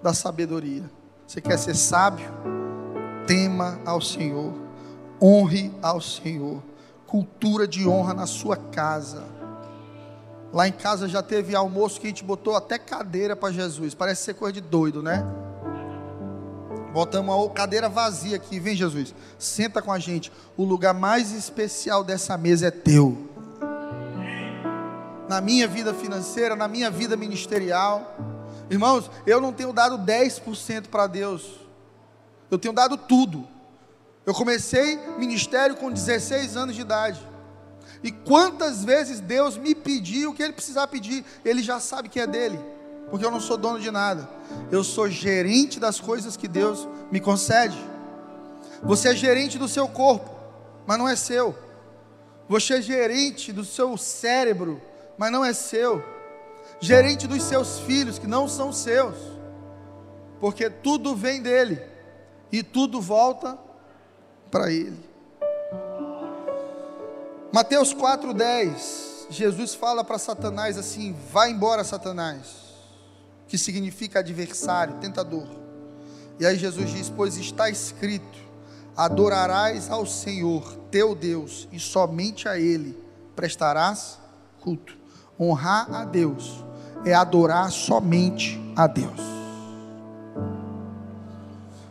da sabedoria. Você quer ser sábio? Tema ao Senhor, honre ao Senhor. Cultura de honra na sua casa. Lá em casa já teve almoço que a gente botou até cadeira para Jesus. Parece ser coisa de doido, né? Botamos a cadeira vazia aqui. Vem, Jesus, senta com a gente. O lugar mais especial dessa mesa é teu. Na minha vida financeira, na minha vida ministerial, irmãos, eu não tenho dado 10% para Deus. Eu tenho dado tudo. Eu comecei ministério com 16 anos de idade. E quantas vezes Deus me pediu o que Ele precisar pedir? Ele já sabe que é dele, porque eu não sou dono de nada. Eu sou gerente das coisas que Deus me concede. Você é gerente do seu corpo, mas não é seu. Você é gerente do seu cérebro, mas não é seu. Gerente dos seus filhos, que não são seus, porque tudo vem dele e tudo volta para ele. Mateus 4,10, Jesus fala para Satanás assim: vai embora, Satanás, que significa adversário, tentador. E aí Jesus diz: pois está escrito, adorarás ao Senhor teu Deus, e somente a Ele prestarás culto. Honrar a Deus é adorar somente a Deus.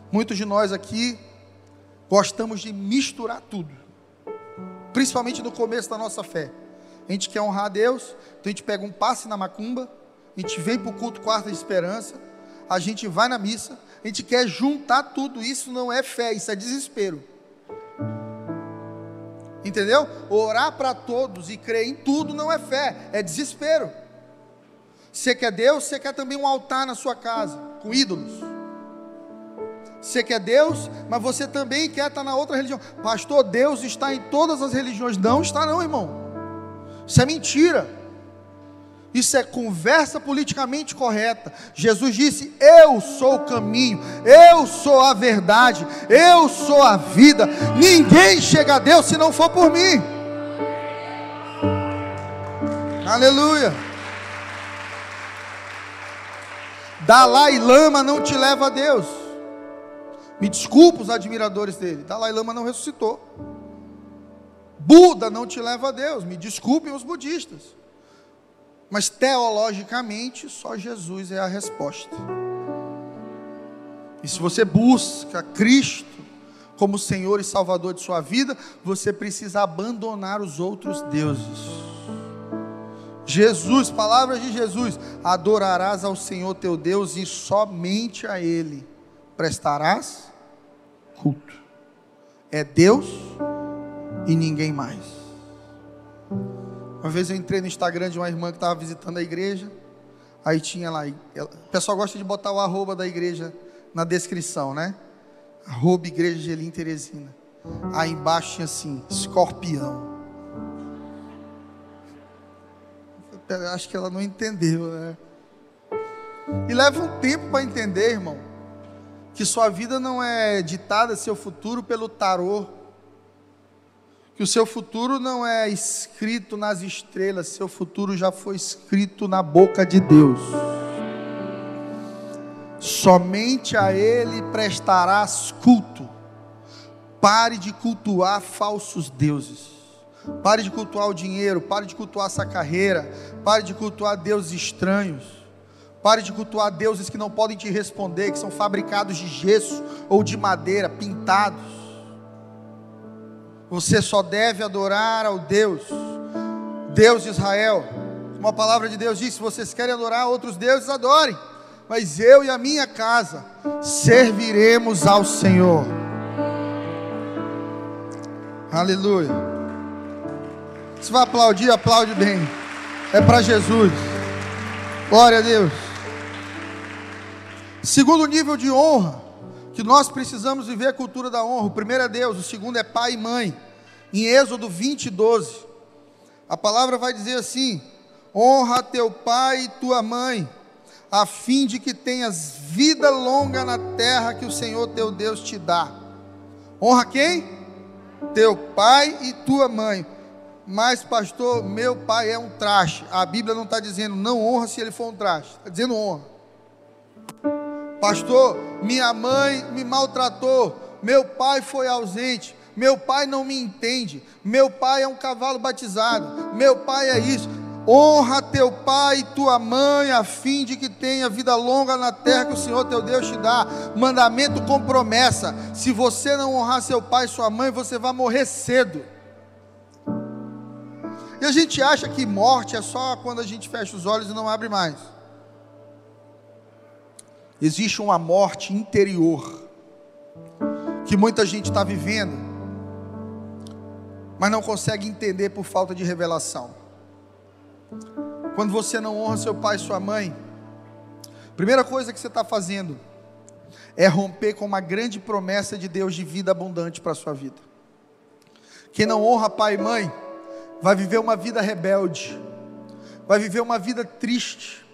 Muitos de nós aqui gostamos de misturar tudo, principalmente no começo da nossa fé. A gente quer honrar a Deus, então a gente pega um passe na macumba, a gente vem para o culto Quarta de Esperança, a gente vai na missa, a gente quer juntar tudo. Isso não é fé, isso é desespero, entendeu? Orar para todos e crer em tudo não é fé, é desespero. Você quer Deus, você quer também um altar na sua casa, com ídolos. Você quer Deus, mas você também quer estar na outra religião. Pastor, Deus está em todas as religiões. Não está não, irmão. Isso é mentira. Isso é conversa politicamente correta. Jesus disse: eu sou o caminho, eu sou a verdade, eu sou a vida. Ninguém chega a Deus se não for por mim. Aleluia. Dalai Lama não te leva a Deus. Me desculpa os admiradores dele, Dalai Lama não ressuscitou. Buda não te leva a Deus, me desculpem os budistas. Mas teologicamente só Jesus é a resposta. E se você busca Cristo como Senhor e Salvador de sua vida, você precisa abandonar os outros deuses. Jesus, palavras de Jesus: adorarás ao Senhor teu Deus e somente a Ele prestarás culto. É Deus e ninguém mais. Uma vez eu entrei no Instagram de uma irmã que estava visitando a igreja, aí tinha lá, o pessoal gosta de botar o arroba da igreja na descrição, né? Arroba Igreja de Elim, Teresina. Aí embaixo tinha assim: escorpião. Eu acho que ela não entendeu, né? E leva um tempo para entender, irmão, que sua vida não é ditada, seu futuro, pelo tarô, que o seu futuro não é escrito nas estrelas, seu futuro já foi escrito na boca de Deus. Somente a Ele prestarás culto. Pare de cultuar falsos deuses, pare de cultuar o dinheiro, pare de cultuar essa carreira, pare de cultuar deuses estranhos. Pare de cultuar deuses que não podem te responder, que são fabricados de gesso ou de madeira, pintados. Você só deve adorar ao Deus, Deus de Israel. Uma palavra de Deus diz: se vocês querem adorar outros deuses, adorem, mas eu e a minha casa serviremos ao Senhor. Aleluia. Se vai aplaudir, aplaude bem. É para Jesus. Glória a Deus. Segundo nível de honra que nós precisamos viver a cultura da honra. O primeiro é Deus, o segundo é pai e mãe. Em Êxodo 20:12, a palavra vai dizer assim: honra teu pai e tua mãe, a fim de que tenhas vida longa na terra que o Senhor teu Deus te dá. Honra quem? Teu pai e tua mãe. Mas pastor, meu pai é um traste. A Bíblia não está dizendo não honra se ele for um traste, está dizendo honra. Pastor, minha mãe me maltratou, meu pai foi ausente, meu pai não me entende, meu pai é um cavalo batizado, meu pai é isso. Honra teu pai e tua mãe, a fim de que tenha vida longa na terra que o Senhor teu Deus te dá. Mandamento com promessa: se você não honrar seu pai e sua mãe, você vai morrer cedo. E a gente acha que morte é só quando a gente fecha os olhos e não abre mais. Existe uma morte interior que muita gente está vivendo, mas não consegue entender por falta de revelação. Quando você não honra seu pai e sua mãe, primeira coisa que você está fazendo é romper com uma grande promessa de Deus de vida abundante para a sua vida. Quem não honra pai e mãe vai viver uma vida rebelde, vai viver uma vida triste,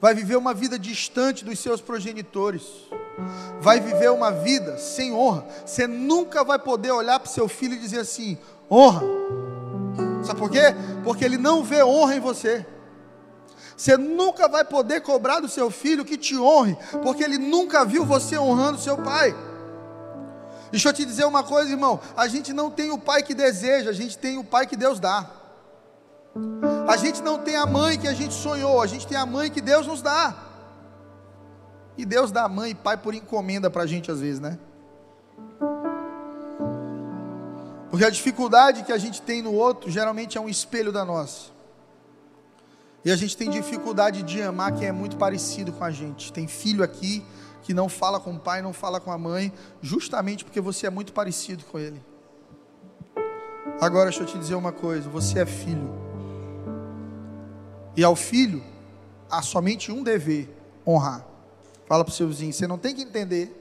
vai viver uma vida distante dos seus progenitores, vai viver uma vida sem honra. Você nunca vai poder olhar para o seu filho e dizer assim: honra. Sabe por quê? Porque ele não vê honra em você. Você nunca vai poder cobrar do seu filho que te honre, porque ele nunca viu você honrando seu pai. Deixa eu te dizer uma coisa, irmão: a gente não tem o pai que deseja, a gente tem o pai que Deus dá. A gente não tem a mãe que a gente sonhou, a gente tem a mãe que Deus nos dá. E Deus dá mãe e pai por encomenda para a gente às vezes, né? Porque a dificuldade que a gente tem no outro geralmente é um espelho da nossa. E a gente tem dificuldade de amar quem é muito parecido com a gente. Tem filho aqui que não fala com o pai, não fala com a mãe, justamente porque você é muito parecido com ele. Agora deixa eu te dizer uma coisa: você é filho. E ao filho há somente um dever: honrar. Fala para o seu vizinho: você não tem que entender.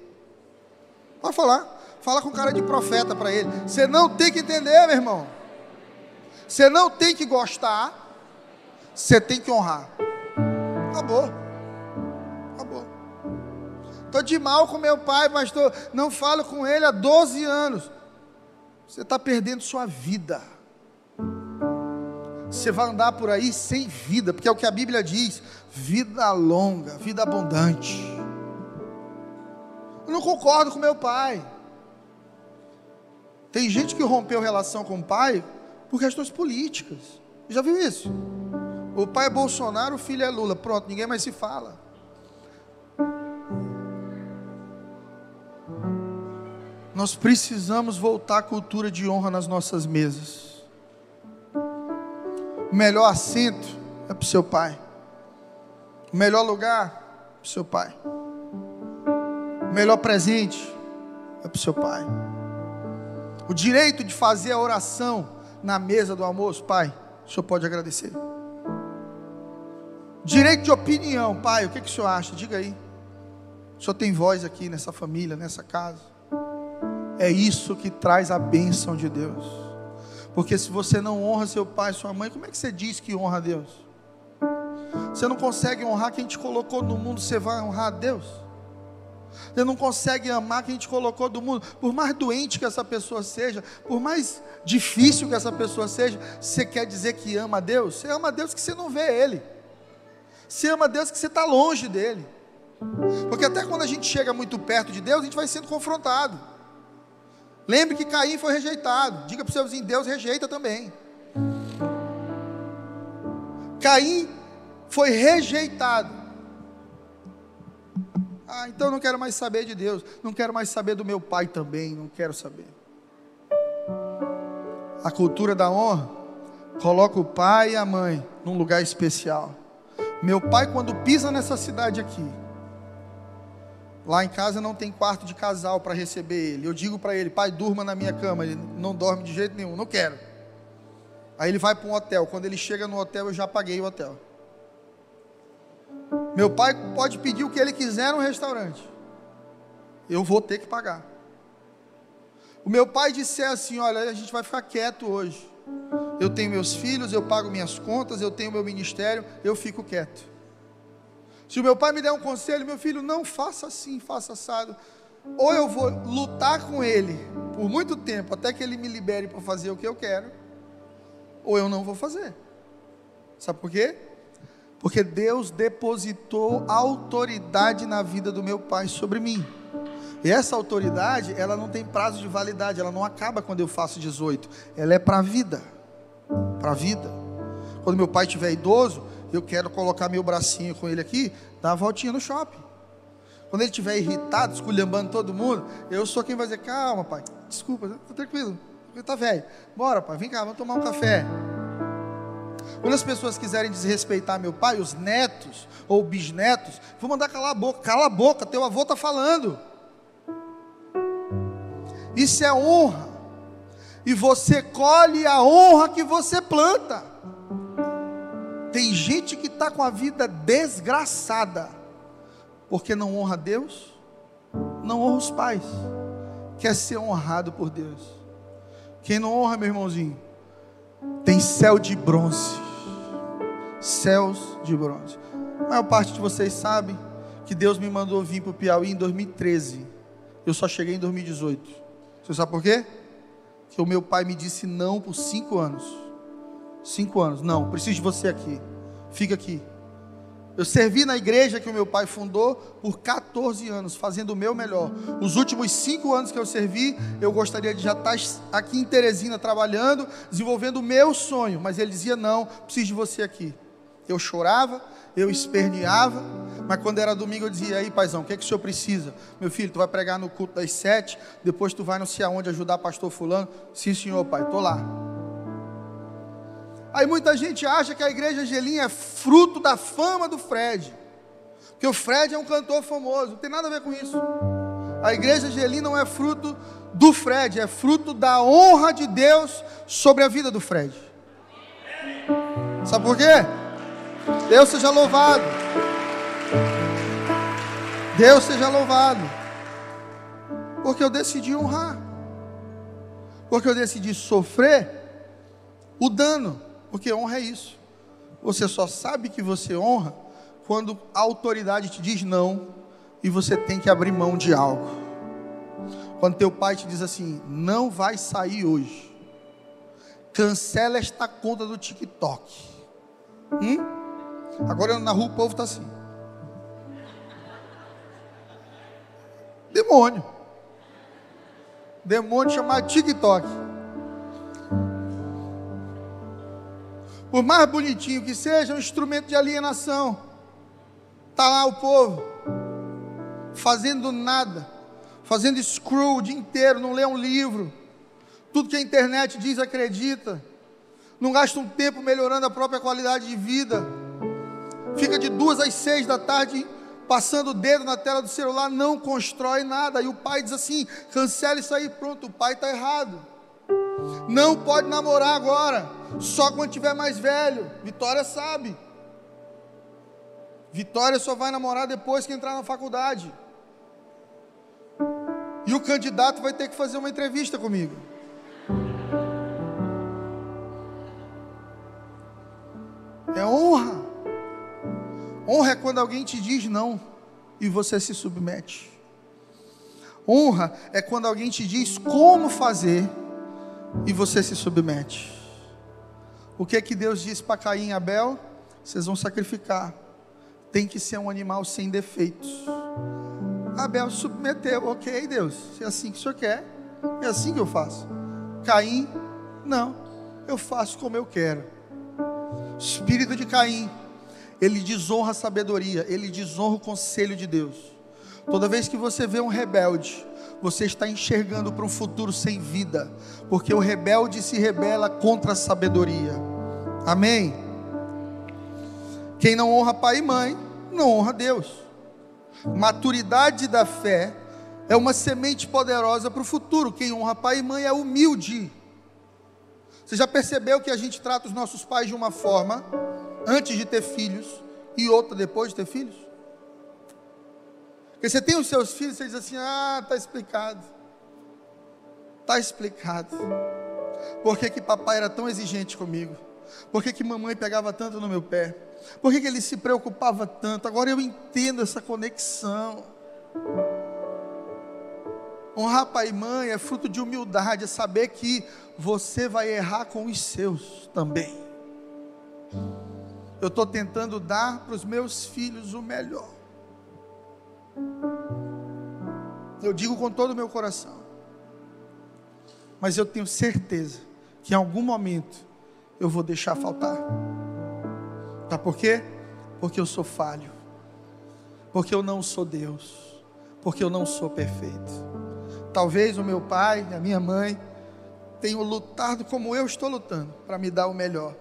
Pode falar. Fala com cara de profeta para ele. Você não tem que entender, meu irmão. Você não tem que gostar. Você tem que honrar. Acabou. Acabou. Estou de mal com meu pai, mas não falo com ele há 12 anos. Você está perdendo sua vida. Você vai andar por aí sem vida, porque é o que a Bíblia diz: vida longa, vida abundante. Eu não concordo com meu pai. Tem gente que rompeu relação com o pai por questões políticas. Já viu isso? O pai é Bolsonaro, o filho é Lula. Pronto, ninguém mais se fala. Nós precisamos voltar à cultura de honra nas nossas mesas. O melhor assento é para o seu pai. O melhor lugar é para o seu pai. O melhor presente é para o seu pai. O direito de fazer a oração na mesa do almoço, pai, o senhor pode agradecer. Direito de opinião, pai, o que, que o senhor acha? Diga aí. O senhor tem voz aqui nessa família, nessa casa. É isso que traz a bênção de Deus. Porque se você não honra seu pai e sua mãe, como é que você diz que honra a Deus? Você não consegue honrar quem te colocou no mundo, você vai honrar a Deus? Você não consegue amar quem te colocou do mundo, por mais doente que essa pessoa seja, por mais difícil que essa pessoa seja, você quer dizer que ama a Deus? Você ama a Deus que você não vê Ele, você ama a Deus que você está longe dEle, porque até quando a gente chega muito perto de Deus, a gente vai sendo confrontado. Lembre que Caim foi rejeitado. Diga para o seu vizinho: Deus rejeita também. Caim foi rejeitado. Ah, então não quero mais saber de Deus, não quero mais saber do meu pai também, não quero saber. A cultura da honra coloca o pai e a mãe num lugar especial. Meu pai, quando pisa nessa cidade aqui, lá em casa não tem quarto de casal para receber ele. Eu digo para ele: pai, durma na minha cama. Ele não dorme de jeito nenhum, não quero. Aí ele vai para um hotel. Quando ele chega no hotel, eu já paguei o hotel. Meu pai pode pedir o que ele quiser no restaurante. Eu vou ter que pagar. O meu pai disse assim, olha, a gente vai ficar quieto hoje. Eu tenho meus filhos, eu pago minhas contas, eu tenho meu ministério, eu fico quieto. Se o meu pai me der um conselho, meu filho, não faça assim, faça assado. Ou eu vou lutar com ele por muito tempo, até que ele me libere para fazer o que eu quero, ou eu não vou fazer. Sabe por quê? Porque Deus depositou autoridade na vida do meu pai sobre mim. E essa autoridade, ela não tem prazo de validade, ela não acaba quando eu faço 18. Ela é para a vida. Para a vida. Quando meu pai estiver idoso, eu quero colocar meu bracinho com ele aqui, dar uma voltinha no shopping. Quando ele estiver irritado, esculhambando todo mundo, eu sou quem vai dizer, calma pai, desculpa, tá tranquilo, ele tá velho. Bora pai, vem cá, vamos tomar um café. Quando as pessoas quiserem desrespeitar meu pai, os netos ou bisnetos, vou mandar calar a boca, teu avô tá falando. Isso é honra, e você colhe a honra que você planta. Tem gente que está com a vida desgraçada, porque não honra Deus, não honra os pais, quer ser honrado por Deus. Quem não honra, meu irmãozinho, tem céu de bronze, céus de bronze. A maior parte de vocês sabe que Deus me mandou vir para o Piauí em 2013, eu só cheguei em 2018. Você sabe por quê? Que o meu pai me disse não por 5 anos. 5 anos, não, preciso de você aqui, fica aqui. Eu servi na igreja que o meu pai fundou por 14 anos, fazendo o meu melhor. Os últimos 5 anos que eu servi, eu gostaria de já estar aqui em Teresina trabalhando, desenvolvendo o meu sonho, mas ele dizia não, preciso de você aqui. Eu chorava, eu esperneava, mas quando era domingo eu dizia, aí paizão, o que é que o senhor precisa? Meu filho, tu vai pregar no culto das 7, depois tu vai não sei aonde ajudar pastor fulano. Sim senhor pai, estou lá. Aí muita gente acha que a igreja de Elim é fruto da fama do Fred, porque o Fred é um cantor famoso, não tem nada a ver com isso. A igreja de Elim não é fruto do Fred, é fruto da honra de Deus sobre a vida do Fred. Sabe por quê? Deus seja louvado. Deus seja louvado. Porque eu decidi honrar. Porque eu decidi sofrer o dano. Porque honra é isso. Você só sabe que você honra quando a autoridade te diz não e você tem que abrir mão de algo. Quando teu pai te diz assim, não vai sair hoje. Cancela esta conta do TikTok. Agora na rua o povo está assim. Demônio. Demônio chamado TikTok. Por mais bonitinho que seja, é um instrumento de alienação. Está lá o povo, fazendo nada, fazendo scroll o dia inteiro, não lê um livro. Tudo que a internet diz, acredita. Não gasta um tempo melhorando a própria qualidade de vida. Fica de 2 às 6 da tarde passando o dedo na tela do celular, não constrói nada. E o pai diz assim, cancela isso aí, pronto, o pai está errado. Não pode namorar agora, só quando tiver mais velho. Vitória sabe. Vitória só vai namorar depois que entrar na faculdade. E o candidato vai ter que fazer uma entrevista comigo. É honra. Honra é quando alguém te diz não e você se submete. Honra é quando alguém te diz como fazer e você se submete. O que é que Deus disse para Caim e Abel? Vocês vão sacrificar. Tem que ser um animal sem defeitos. Abel submeteu. Ok, Deus, se é assim que o Senhor quer, é assim que eu faço. Caim, não, eu faço como eu quero. Espírito de Caim. Ele desonra a sabedoria, ele desonra o conselho de Deus. Toda vez que você vê um rebelde, você está enxergando para um futuro sem vida, porque o rebelde se rebela contra a sabedoria. Amém? Quem não honra pai e mãe, não honra Deus. Maturidade da fé é uma semente poderosa para o futuro. Quem honra pai e mãe é humilde. Você já percebeu que a gente trata os nossos pais de uma forma antes de ter filhos e outra depois de ter filhos? Porque você tem os seus filhos, você diz assim, ah, tá explicado. Tá explicado. Por que que papai era tão exigente comigo? Por que que mamãe pegava tanto no meu pé? Por que que ele se preocupava tanto? Agora eu entendo essa conexão. Honrar pai e mãe é fruto de humildade, é saber que você vai errar com os seus também. Eu estou tentando dar para os meus filhos o melhor. Eu digo com todo o meu coração. Mas eu tenho certeza que em algum momento eu vou deixar faltar. Sabe por quê? Porque eu sou falho. Porque eu não sou Deus. Porque eu não sou perfeito. Talvez o meu pai, a minha mãe, tenham lutado como eu estou lutando para me dar o melhor.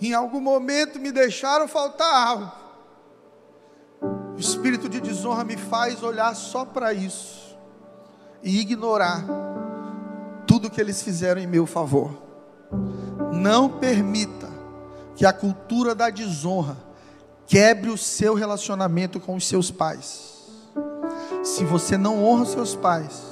Em algum momento me deixaram faltar algo. O espírito de desonra me faz olhar só para isso e ignorar tudo que eles fizeram em meu favor. Não permita que a cultura da desonra quebre o seu relacionamento com os seus pais. Se você não honra os seus pais,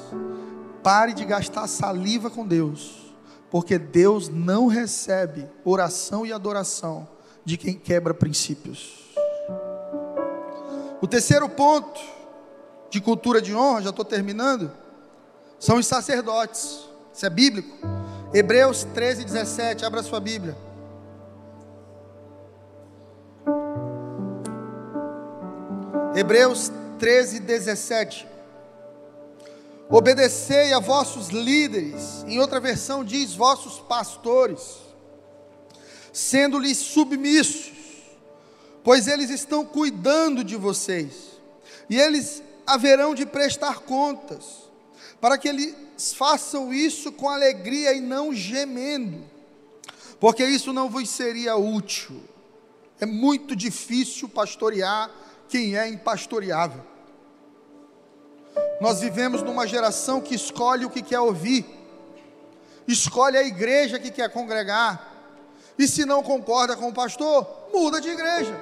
pare de gastar saliva com Deus, porque Deus não recebe oração e adoração de quem quebra princípios. O terceiro ponto de cultura de honra, já estou terminando, são os sacerdotes. Isso é bíblico. Hebreus 13:17, abra sua Bíblia. Hebreus 13:17. Obedecei a vossos líderes, em outra versão diz vossos pastores, sendo-lhes submissos, pois eles estão cuidando de vocês, e eles haverão de prestar contas, para que eles façam isso com alegria e não gemendo, porque isso não vos seria útil. É muito difícil pastorear quem é impastoreável. Nós vivemos numa geração que escolhe o que quer ouvir, escolhe a igreja que quer congregar, e se não concorda com o pastor, muda de igreja.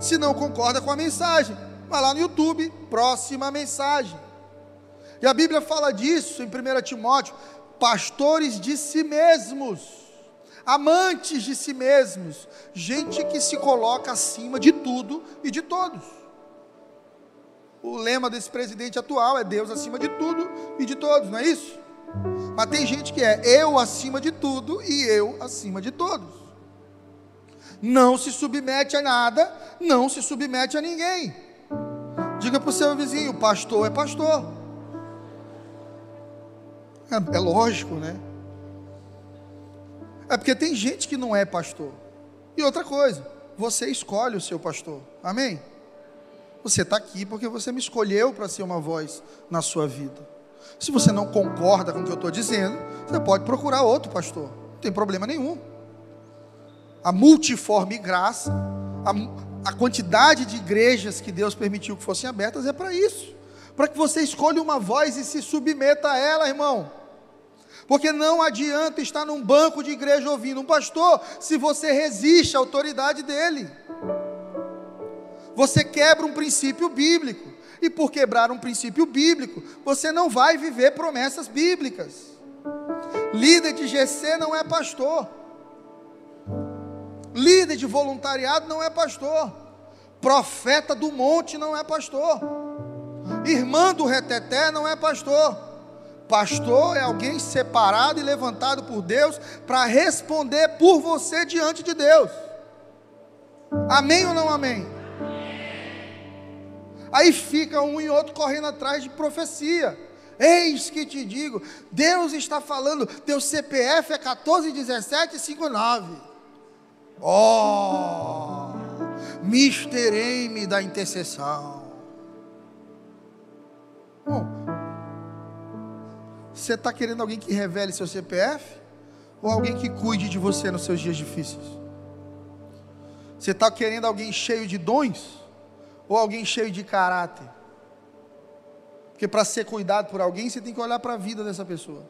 Se não concorda com a mensagem, vai lá no YouTube, próxima mensagem. E a Bíblia fala disso em 1 Timóteo, pastores de si mesmos, amantes de si mesmos, gente que se coloca acima de tudo e de todos. O lema desse presidente atual é Deus acima de tudo e de todos, não é isso? Mas tem gente que é eu acima de tudo e eu acima de todos. Não se submete a nada, não se submete a ninguém. Diga para o seu vizinho, pastor é pastor. É lógico, né? É porque tem gente que não é pastor. E outra coisa, você escolhe o seu pastor, amém? Você está aqui porque você me escolheu para ser uma voz na sua vida. Se você não concorda com o que eu estou dizendo, você pode procurar outro pastor, não tem problema nenhum. A multiforme graça, a quantidade de igrejas que Deus permitiu que fossem abertas é para isso, para que você escolha uma voz e se submeta a ela, irmão. Porque não adianta estar num banco de igreja ouvindo um pastor, se você resiste à autoridade dele. Você quebra um princípio bíblico, e por quebrar um princípio bíblico, você não vai viver promessas bíblicas. Líder de GC não é pastor, líder de voluntariado não é pastor, profeta do monte não é pastor, irmã do reteté não é pastor. Pastor é alguém separado e levantado por Deus, para responder por você diante de Deus. Amém ou não amém? Aí fica um e outro correndo atrás de profecia. Eis que te digo, Deus está falando, teu CPF é 141759. Oh, misterei-me da intercessão. Bom, você está querendo alguém que revele seu CPF? Ou alguém que cuide de você nos seus dias difíceis? Você está querendo alguém cheio de dons? Ou alguém cheio de caráter? Porque para ser cuidado por alguém, você tem que olhar para a vida dessa pessoa.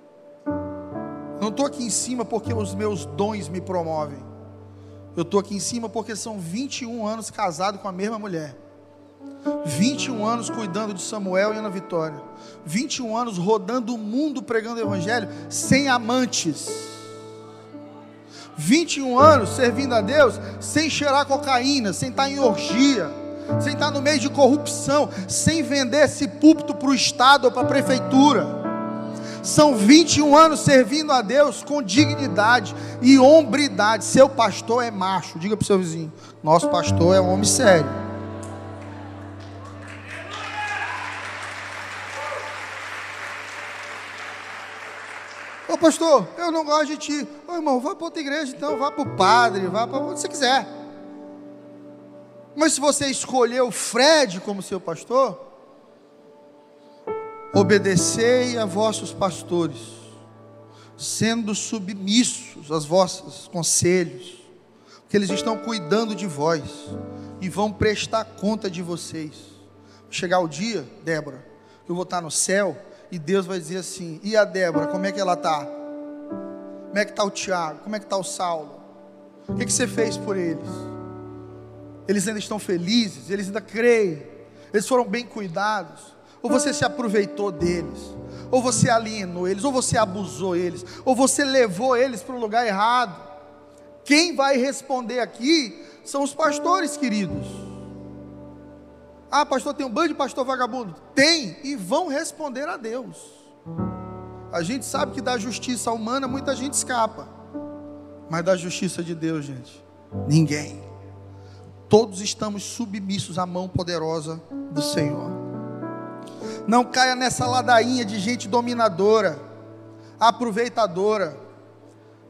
não estou aqui em cima porque os meus dons me promovem. Eu estou aqui em cima porque são 21 anos casado com a mesma mulher, 21 anos cuidando de Samuel e Ana Vitória, 21 anos rodando o mundo pregando o evangelho sem amantes, 21 anos servindo a Deus sem cheirar cocaína, sem estar em orgia, sem estar no meio de corrupção, sem vender esse púlpito para o Estado ou para a prefeitura. São 21 anos servindo a Deus com dignidade e hombridade. Seu pastor é macho. Diga para o seu vizinho: nosso pastor é um homem sério. Ô pastor, eu não gosto de ti. Ô irmão, vá para outra igreja então, vá para o padre, vá para onde você quiser. Mas se você escolheu o Fred como seu pastor, obedecei a vossos pastores, sendo submissos aos vossos conselhos, porque eles estão cuidando de vós e vão prestar conta de vocês. Chegar o dia, Débora, eu vou estar no céu e Deus vai dizer assim: e a Débora, como é que ela está? Como é que está o Tiago? Como é que está o Saulo? O que você fez por eles? Eles ainda estão felizes? Eles ainda creem? Eles foram bem cuidados? Ou você se aproveitou deles, ou você alienou eles, ou você abusou eles, ou você levou eles para o lugar errado? Quem vai responder aqui são os pastores, queridos. Ah, pastor, tem um bando de pastor vagabundo. Tem, e vão responder a Deus. A gente sabe que da justiça humana muita gente escapa, mas da justiça de Deus, gente, ninguém. Todos estamos submissos à mão poderosa do Senhor. Não caia nessa ladainha de gente dominadora, aproveitadora.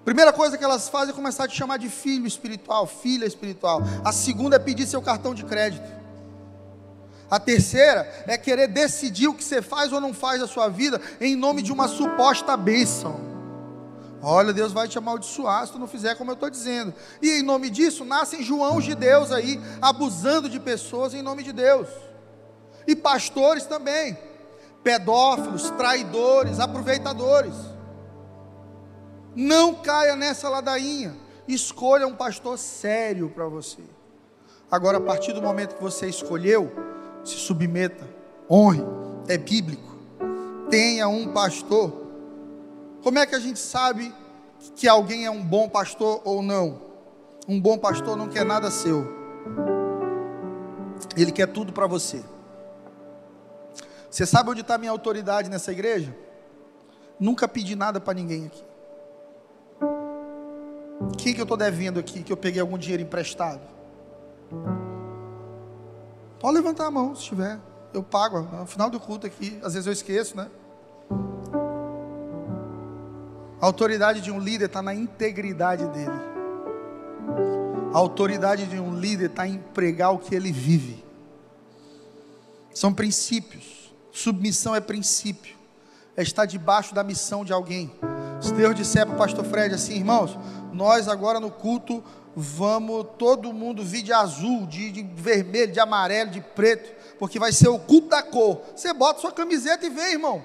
Primeira coisa que elas fazem é começar a te chamar de filho espiritual, filha espiritual. A segunda é pedir seu cartão de crédito. A terceira é querer decidir o que você faz ou não faz da sua vida em nome de uma suposta bênção. Olha, Deus vai te amaldiçoar se tu não fizer como eu estou dizendo. E em nome disso nascem João de Deus aí, abusando de pessoas em nome de Deus. E pastores também, pedófilos, traidores, aproveitadores. Não caia nessa ladainha. Escolha um pastor sério para você. Agora, a partir do momento que você escolheu, se submeta, honre, é bíblico. Tenha um pastor. Como é que a gente sabe que alguém é um bom pastor ou não? Um bom pastor não quer nada seu, ele quer tudo para você. Você sabe onde está a minha autoridade nessa igreja? Nunca pedi nada para ninguém aqui. Quem que eu estou devendo aqui, que eu peguei algum dinheiro emprestado? Pode levantar a mão, se tiver. Eu pago, no final do culto aqui, às vezes eu esqueço, né? A autoridade de um líder está na integridade dele. A autoridade de um líder está em pregar o que ele vive. São princípios. Submissão é princípio, é estar debaixo da missão de alguém. Se Deus disser para o pastor Fred assim: irmãos, nós agora no culto vamos todo mundo vir de azul, de vermelho, de amarelo, de preto, porque vai ser o culto da cor. Você bota sua camiseta e vem, irmão,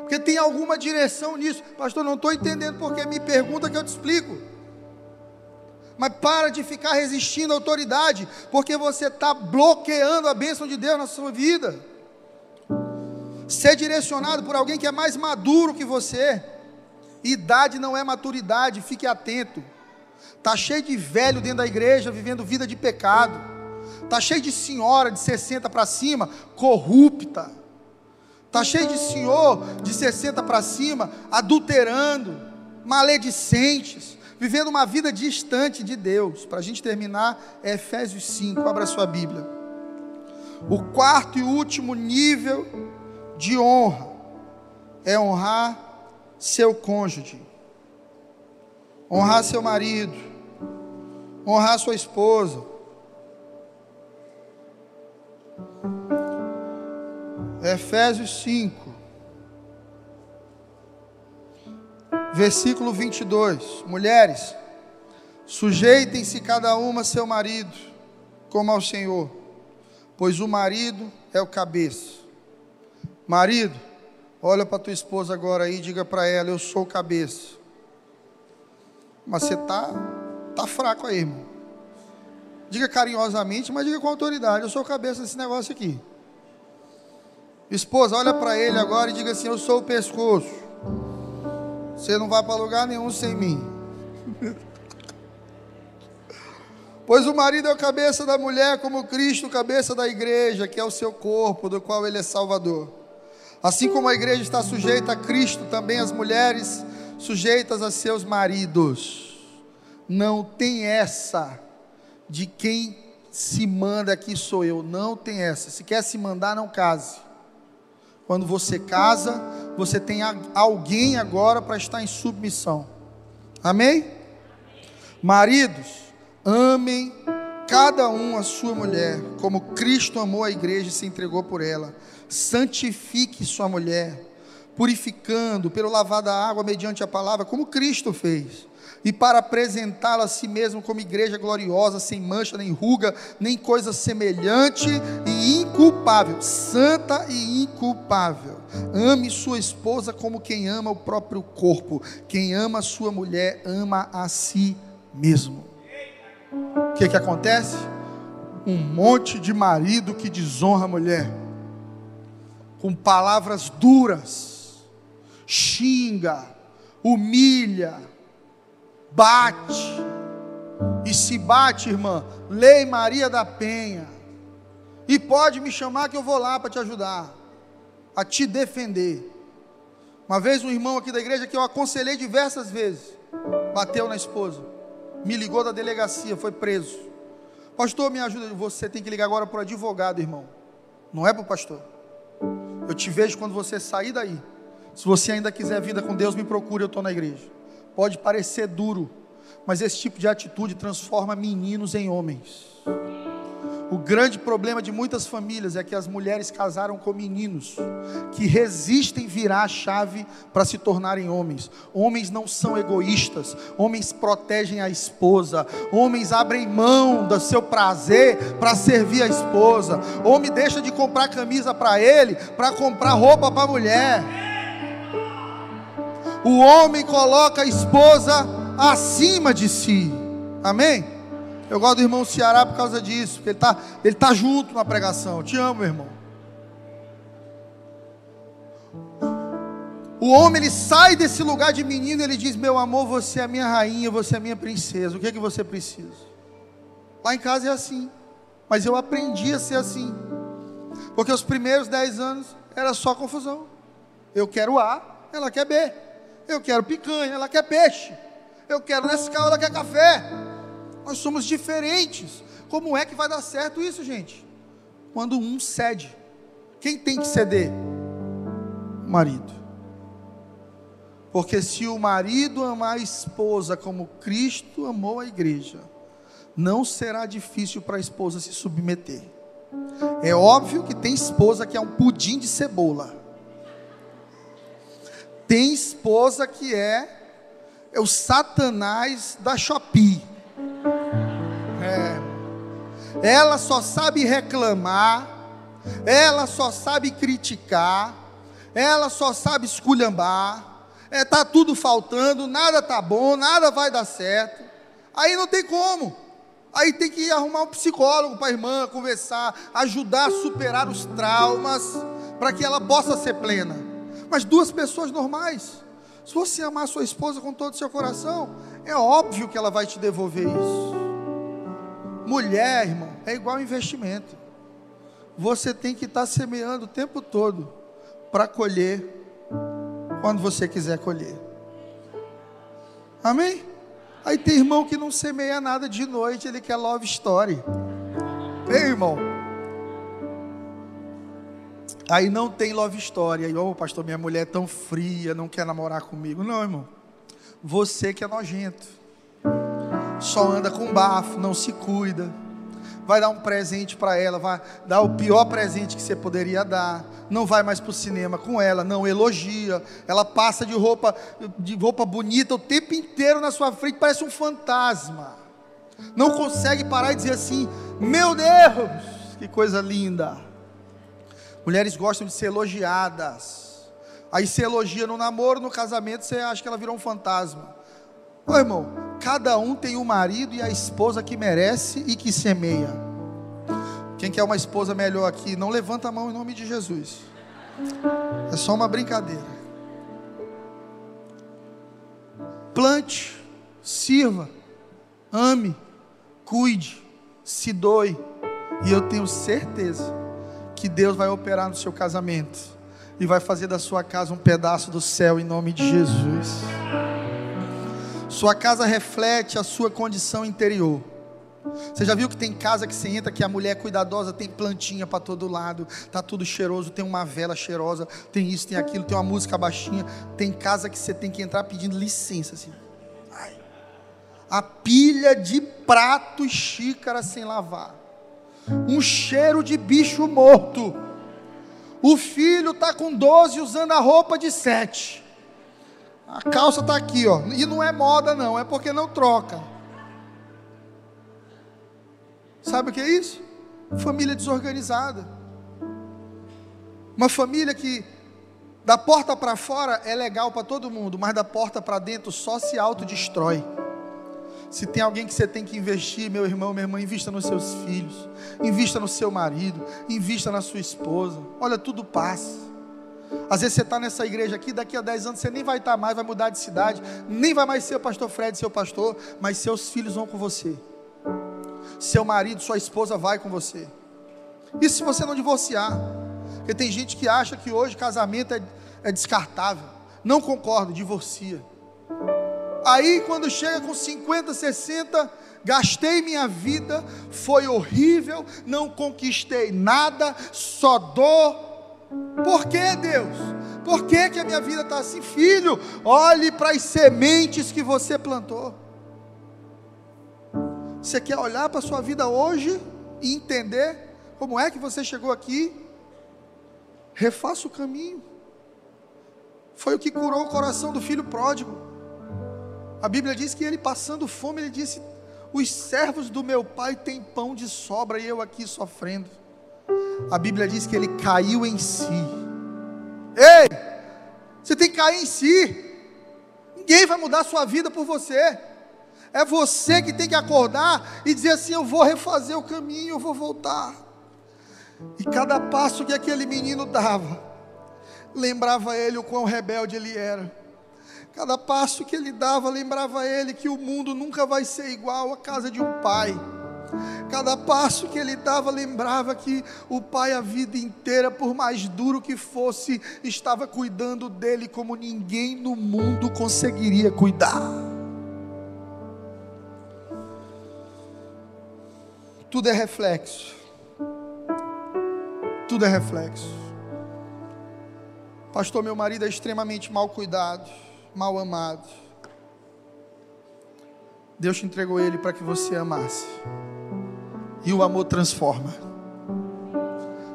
porque tem alguma direção nisso. Pastor, não estou entendendo, porque me pergunta que eu te explico. Mas para de ficar resistindo à autoridade, porque você está bloqueando a bênção de Deus na sua vida. Ser direcionado por alguém que é mais maduro que você. Idade não é maturidade, fique atento. Está cheio de velho dentro da igreja, vivendo vida de pecado. Está cheio de senhora de 60 para cima, corrupta. Está cheio de senhor de 60 para cima, adulterando, maledicentes, vivendo uma vida distante de Deus. Para a gente terminar, é Efésios 5, abra sua Bíblia. O quarto e último nível de honra é honrar seu cônjuge, honrar seu marido, honrar sua esposa. Efésios 5, versículo 22, mulheres, sujeitem-se cada uma a seu marido, como ao Senhor, pois o marido é o cabeça. Marido, olha para tua esposa agora aí e diga para ela: eu sou cabeça. mas você tá fraco aí, irmão. Diga carinhosamente, mas diga com autoridade: eu sou o cabeça desse negócio aqui. Esposa, olha para ele agora e diga assim: eu sou o pescoço. Você não vai para lugar nenhum sem mim. Pois o marido é a cabeça da mulher, como Cristo, cabeça da igreja, que é o seu corpo, do qual ele é salvador. Assim como a igreja está sujeita a Cristo, também as mulheres sujeitas a seus maridos. Não tem essa de quem se manda aqui sou eu, não tem essa. Se quer se mandar, não case. Quando você casa, você tem alguém agora para estar em submissão. Amém? Maridos, amem cada um a sua mulher, como Cristo amou a igreja e se entregou por ela. Santifique sua mulher, purificando pelo lavar da água mediante a palavra, como Cristo fez, e para apresentá-la a si mesmo como igreja gloriosa, sem mancha, nem ruga, nem coisa semelhante, e inculpável, santa e inculpável. Ame sua esposa como quem ama o próprio corpo. Quem ama a sua mulher ama a si mesmo. O que acontece? Um monte de marido que desonra a mulher, com palavras duras, xinga, humilha, bate, e se bate, irmã, Lei Maria da Penha, e pode me chamar que eu vou lá para te ajudar, a te defender. Uma vez um irmão aqui da igreja, que eu aconselhei diversas vezes, bateu na esposa, me ligou da delegacia, foi preso. Pastor, me ajuda. Você tem que ligar agora para o advogado, irmão. Não é para o pastor. Eu te vejo quando você sair daí. Se você ainda quiser vida com Deus, me procure, eu estou na igreja. Pode parecer duro, mas esse tipo de atitude transforma meninos em homens. O grande problema de muitas famílias é que as mulheres casaram com meninos que resistem virar a chave para se tornarem homens. Homens não são egoístas, homens protegem a esposa, homens abrem mão do seu prazer para servir a esposa, homem deixa de comprar camisa para ele para comprar roupa para a mulher. O homem coloca a esposa acima de si. Amém? Eu gosto do irmão Ceará por causa disso, porque ele tá junto na pregação. Eu te amo, irmão. O homem, ele sai desse lugar de menino, ele diz: meu amor, você é a minha rainha, você é a minha princesa, o que é que você precisa? Lá em casa é assim, mas eu aprendi a ser assim, porque os primeiros 10 anos era só confusão. Eu quero A, ela quer B. Eu quero picanha, ela quer peixe. Eu quero Nescau, ela quer café. Nós somos diferentes. Como é que vai dar certo isso, gente? Quando um cede. Quem tem que ceder? O marido. Porque se o marido amar a esposa como Cristo amou a igreja, não será difícil para a esposa se submeter. É óbvio que tem esposa que é um pudim de cebola. Tem esposa que é o Satanás da Shopee. Ela só sabe reclamar, ela só sabe criticar, ela só sabe esculhambar, está tudo faltando, nada está bom, nada vai dar certo. Aí não tem como, aí tem que ir arrumar um psicólogo para a irmã conversar, ajudar a superar os traumas, para que ela possa ser plena. Mas duas pessoas normais, se você amar sua esposa com todo o seu coração, é óbvio que ela vai te devolver isso. Mulher, irmão, é igual investimento. Você tem que estar semeando o tempo todo para colher quando você quiser colher. Amém? Aí tem irmão que não semeia nada de noite, ele quer love story. Ei, irmão. Aí não tem love story. Aí, ô, pastor, minha mulher é tão fria, não quer namorar comigo. Não, irmão. Você que é nojento. Só anda com bafo, não se cuida, vai dar um presente para ela, vai dar o pior presente que você poderia dar, não vai mais para o cinema com ela, não elogia, ela passa de roupa bonita o tempo inteiro na sua frente, parece um fantasma, não consegue parar e dizer assim: meu Deus, que coisa linda. Mulheres gostam de ser elogiadas, aí você elogia no namoro, no casamento, você acha que ela virou um fantasma. Ô, irmão, Cada um tem o marido e a esposa que merece e que semeia. Quem quer uma esposa melhor aqui, não levanta a mão em nome de Jesus. É só uma brincadeira. Plante, sirva, ame, cuide, se doe. E eu tenho certeza que Deus vai operar no seu casamento e vai fazer da sua casa um pedaço do céu em nome de Jesus. Sua casa reflete a sua condição interior. Você já viu que tem casa que você entra, que a mulher é cuidadosa, tem plantinha para todo lado, tá tudo cheiroso, tem uma vela cheirosa, tem isso, tem aquilo, tem uma música baixinha. Tem casa que você tem que entrar pedindo licença assim. Ai. A pilha de prato e xícara sem lavar, um cheiro de bicho morto, o filho tá com 12 usando a roupa de 7, a calça tá aqui, ó, e não é moda não, é porque não troca. Sabe o que é isso? Família desorganizada. Uma família que da porta para fora é legal para todo mundo, mas da porta para dentro só se autodestrói. Se tem alguém que você tem que investir, meu irmão, minha irmã, invista nos seus filhos, invista no seu marido, invista na sua esposa. Olha, tudo passa. Às vezes você está nessa igreja aqui, daqui a 10 anos você nem vai estar mais, vai mudar de cidade, nem vai mais ser o pastor Fred, seu pastor, mas seus filhos vão com você. Seu marido, sua esposa vai com você. Isso se você não divorciar. Porque tem gente que acha que hoje casamento é descartável. Não concordo, divorcia. Aí quando chega com 50, 60, gastei minha vida, foi horrível, não conquistei nada, só dor. Por que, Deus? Por que a minha vida está assim? Filho, olhe para as sementes que você plantou. Você quer olhar para a sua vida hoje e entender como é que você chegou aqui? Refaça o caminho. Foi o que curou o coração do filho pródigo. A Bíblia diz que ele, passando fome, ele disse: os servos do meu pai têm pão de sobra e eu aqui sofrendo. A Bíblia diz que ele caiu em si. Ei, você tem que cair em si. Ninguém vai mudar a sua vida por você. É você que tem que acordar e dizer assim: eu vou refazer o caminho, eu vou voltar. E cada passo que aquele menino dava, lembrava ele o quão rebelde ele era. Cada passo que ele dava, lembrava ele que o mundo nunca vai ser igual à casa de um pai. Cada passo que ele dava, lembrava que o pai a vida inteira, por mais duro que fosse, estava cuidando dele como ninguém no mundo conseguiria cuidar. Tudo é reflexo. Tudo é reflexo. Pastor, meu marido é extremamente mal cuidado, mal amado. Deus te entregou ele para que você amasse. E o amor transforma.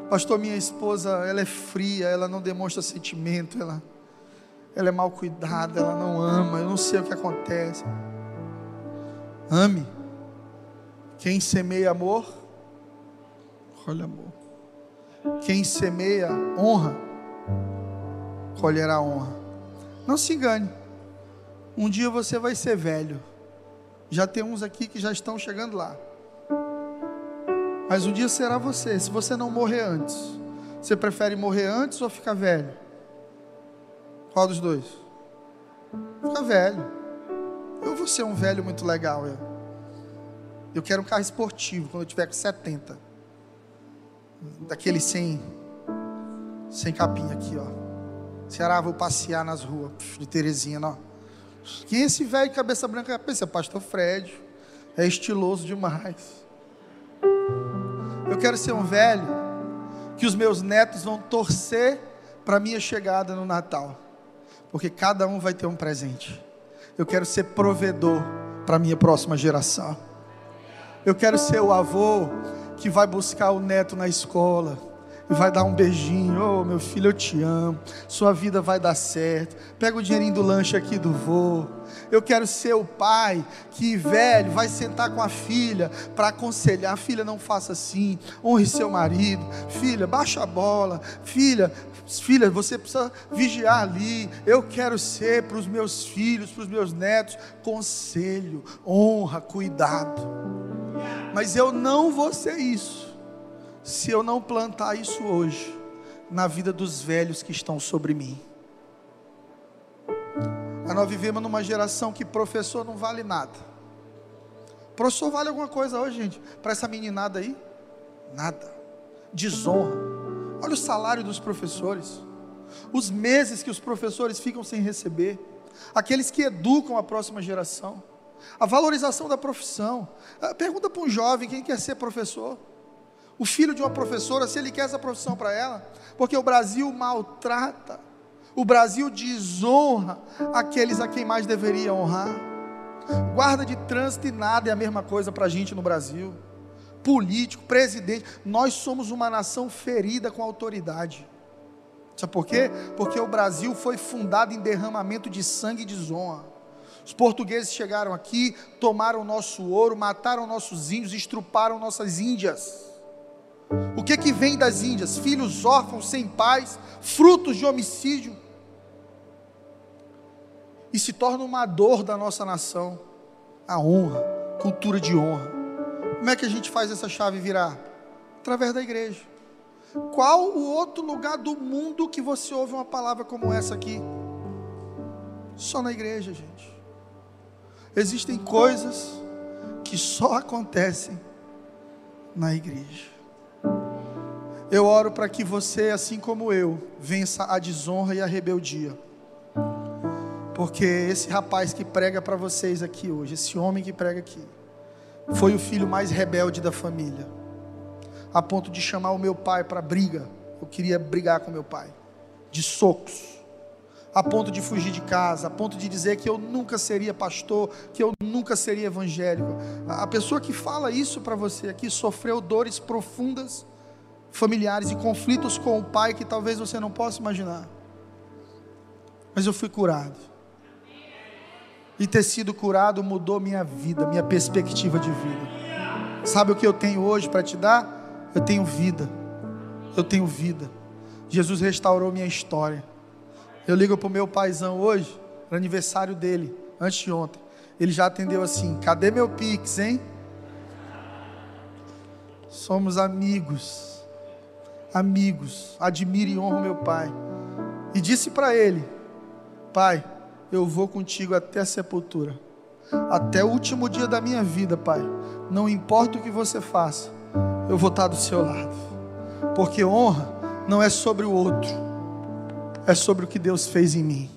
Pastor, minha esposa, ela é fria, ela não demonstra sentimento, ela é mal cuidada, ela não ama, eu não sei o que acontece. Ame. Quem semeia amor, colhe amor. Quem semeia honra, colherá honra. Não se engane. Um dia você vai ser velho. Já tem uns aqui que já estão chegando lá. Mas um dia será você. Se você não morrer antes, você prefere morrer antes ou ficar velho? Qual dos dois? Ficar velho. Eu vou ser um velho muito legal, eu quero um carro esportivo quando eu tiver com 70. Daquele sem capinha aqui, ó. Será? Vou passear nas ruas de Teresina, ó. Quem é esse velho de cabeça branca? Pensa, pastor Fred. É estiloso demais. Eu quero ser um velho que os meus netos vão torcer para minha chegada no Natal. Porque cada um vai ter um presente. Eu quero ser provedor para minha próxima geração. Eu quero ser o avô que vai buscar o neto na escola e vai dar um beijinho: ô, meu filho, eu te amo, sua vida vai dar certo, pega o dinheirinho do lanche aqui do vô. Eu quero ser o pai que, velho, vai sentar com a filha para aconselhar: filha, não faça assim, honre seu marido, filha, baixa a bola, filha, filha, você precisa vigiar ali, eu quero ser para os meus filhos, para os meus netos, conselho, honra, cuidado, mas eu não vou ser isso, se eu não plantar isso hoje, na vida dos velhos que estão sobre mim. Nós vivemos numa geração que professor não vale nada. Professor vale alguma coisa hoje, gente? Para essa meninada aí, nada. Desonra. Olha o salário dos professores, os meses que os professores ficam sem receber, aqueles que educam a próxima geração, a valorização da profissão. Pergunta para um jovem quem quer ser professor, o filho de uma professora, se ele quer essa profissão para ela, porque o Brasil maltrata, o Brasil desonra aqueles a quem mais deveria honrar. Guarda de trânsito e nada é a mesma coisa para a gente no Brasil. Político, presidente, nós somos uma nação ferida com autoridade. Sabe por quê? Porque o Brasil foi fundado em derramamento de sangue e desonra. Os portugueses chegaram aqui, tomaram nosso ouro, mataram nossos índios, estruparam nossas índias. O que vem das índias? Filhos órfãos, sem pais, frutos de homicídio. E se torna uma dor da nossa nação, a honra, cultura de honra. Como é que a gente faz essa chave virar? Através da igreja. Qual o outro lugar do mundo que você ouve uma palavra como essa aqui? Só na igreja, gente. Existem coisas que só acontecem na igreja. Eu oro para que você, assim como eu, vença a desonra e a rebeldia. Porque esse rapaz que prega para vocês aqui hoje, esse homem que prega aqui, foi o filho mais rebelde da família, a ponto de chamar o meu pai para briga. Eu queria brigar com meu pai, de socos, a ponto de fugir de casa, a ponto de dizer que eu nunca seria pastor, que eu nunca seria evangélico. A pessoa que fala isso para você aqui sofreu dores profundas, familiares e conflitos com o pai que talvez você não possa imaginar. Mas eu fui curado. E ter sido curado mudou minha vida, minha perspectiva de vida. Sabe o que eu tenho hoje para te dar? Eu tenho vida. Eu tenho vida. Jesus restaurou minha história. Eu ligo para o meu paizão hoje, no aniversário dele, antes de ontem. Ele já atendeu assim: cadê meu Pix, hein? Somos amigos. Amigos. Admiro e honro meu pai. E disse para ele: pai, eu vou contigo até a sepultura, até o último dia da minha vida, pai, não importa o que você faça, eu vou estar do seu lado, porque honra não é sobre o outro, é sobre o que Deus fez em mim.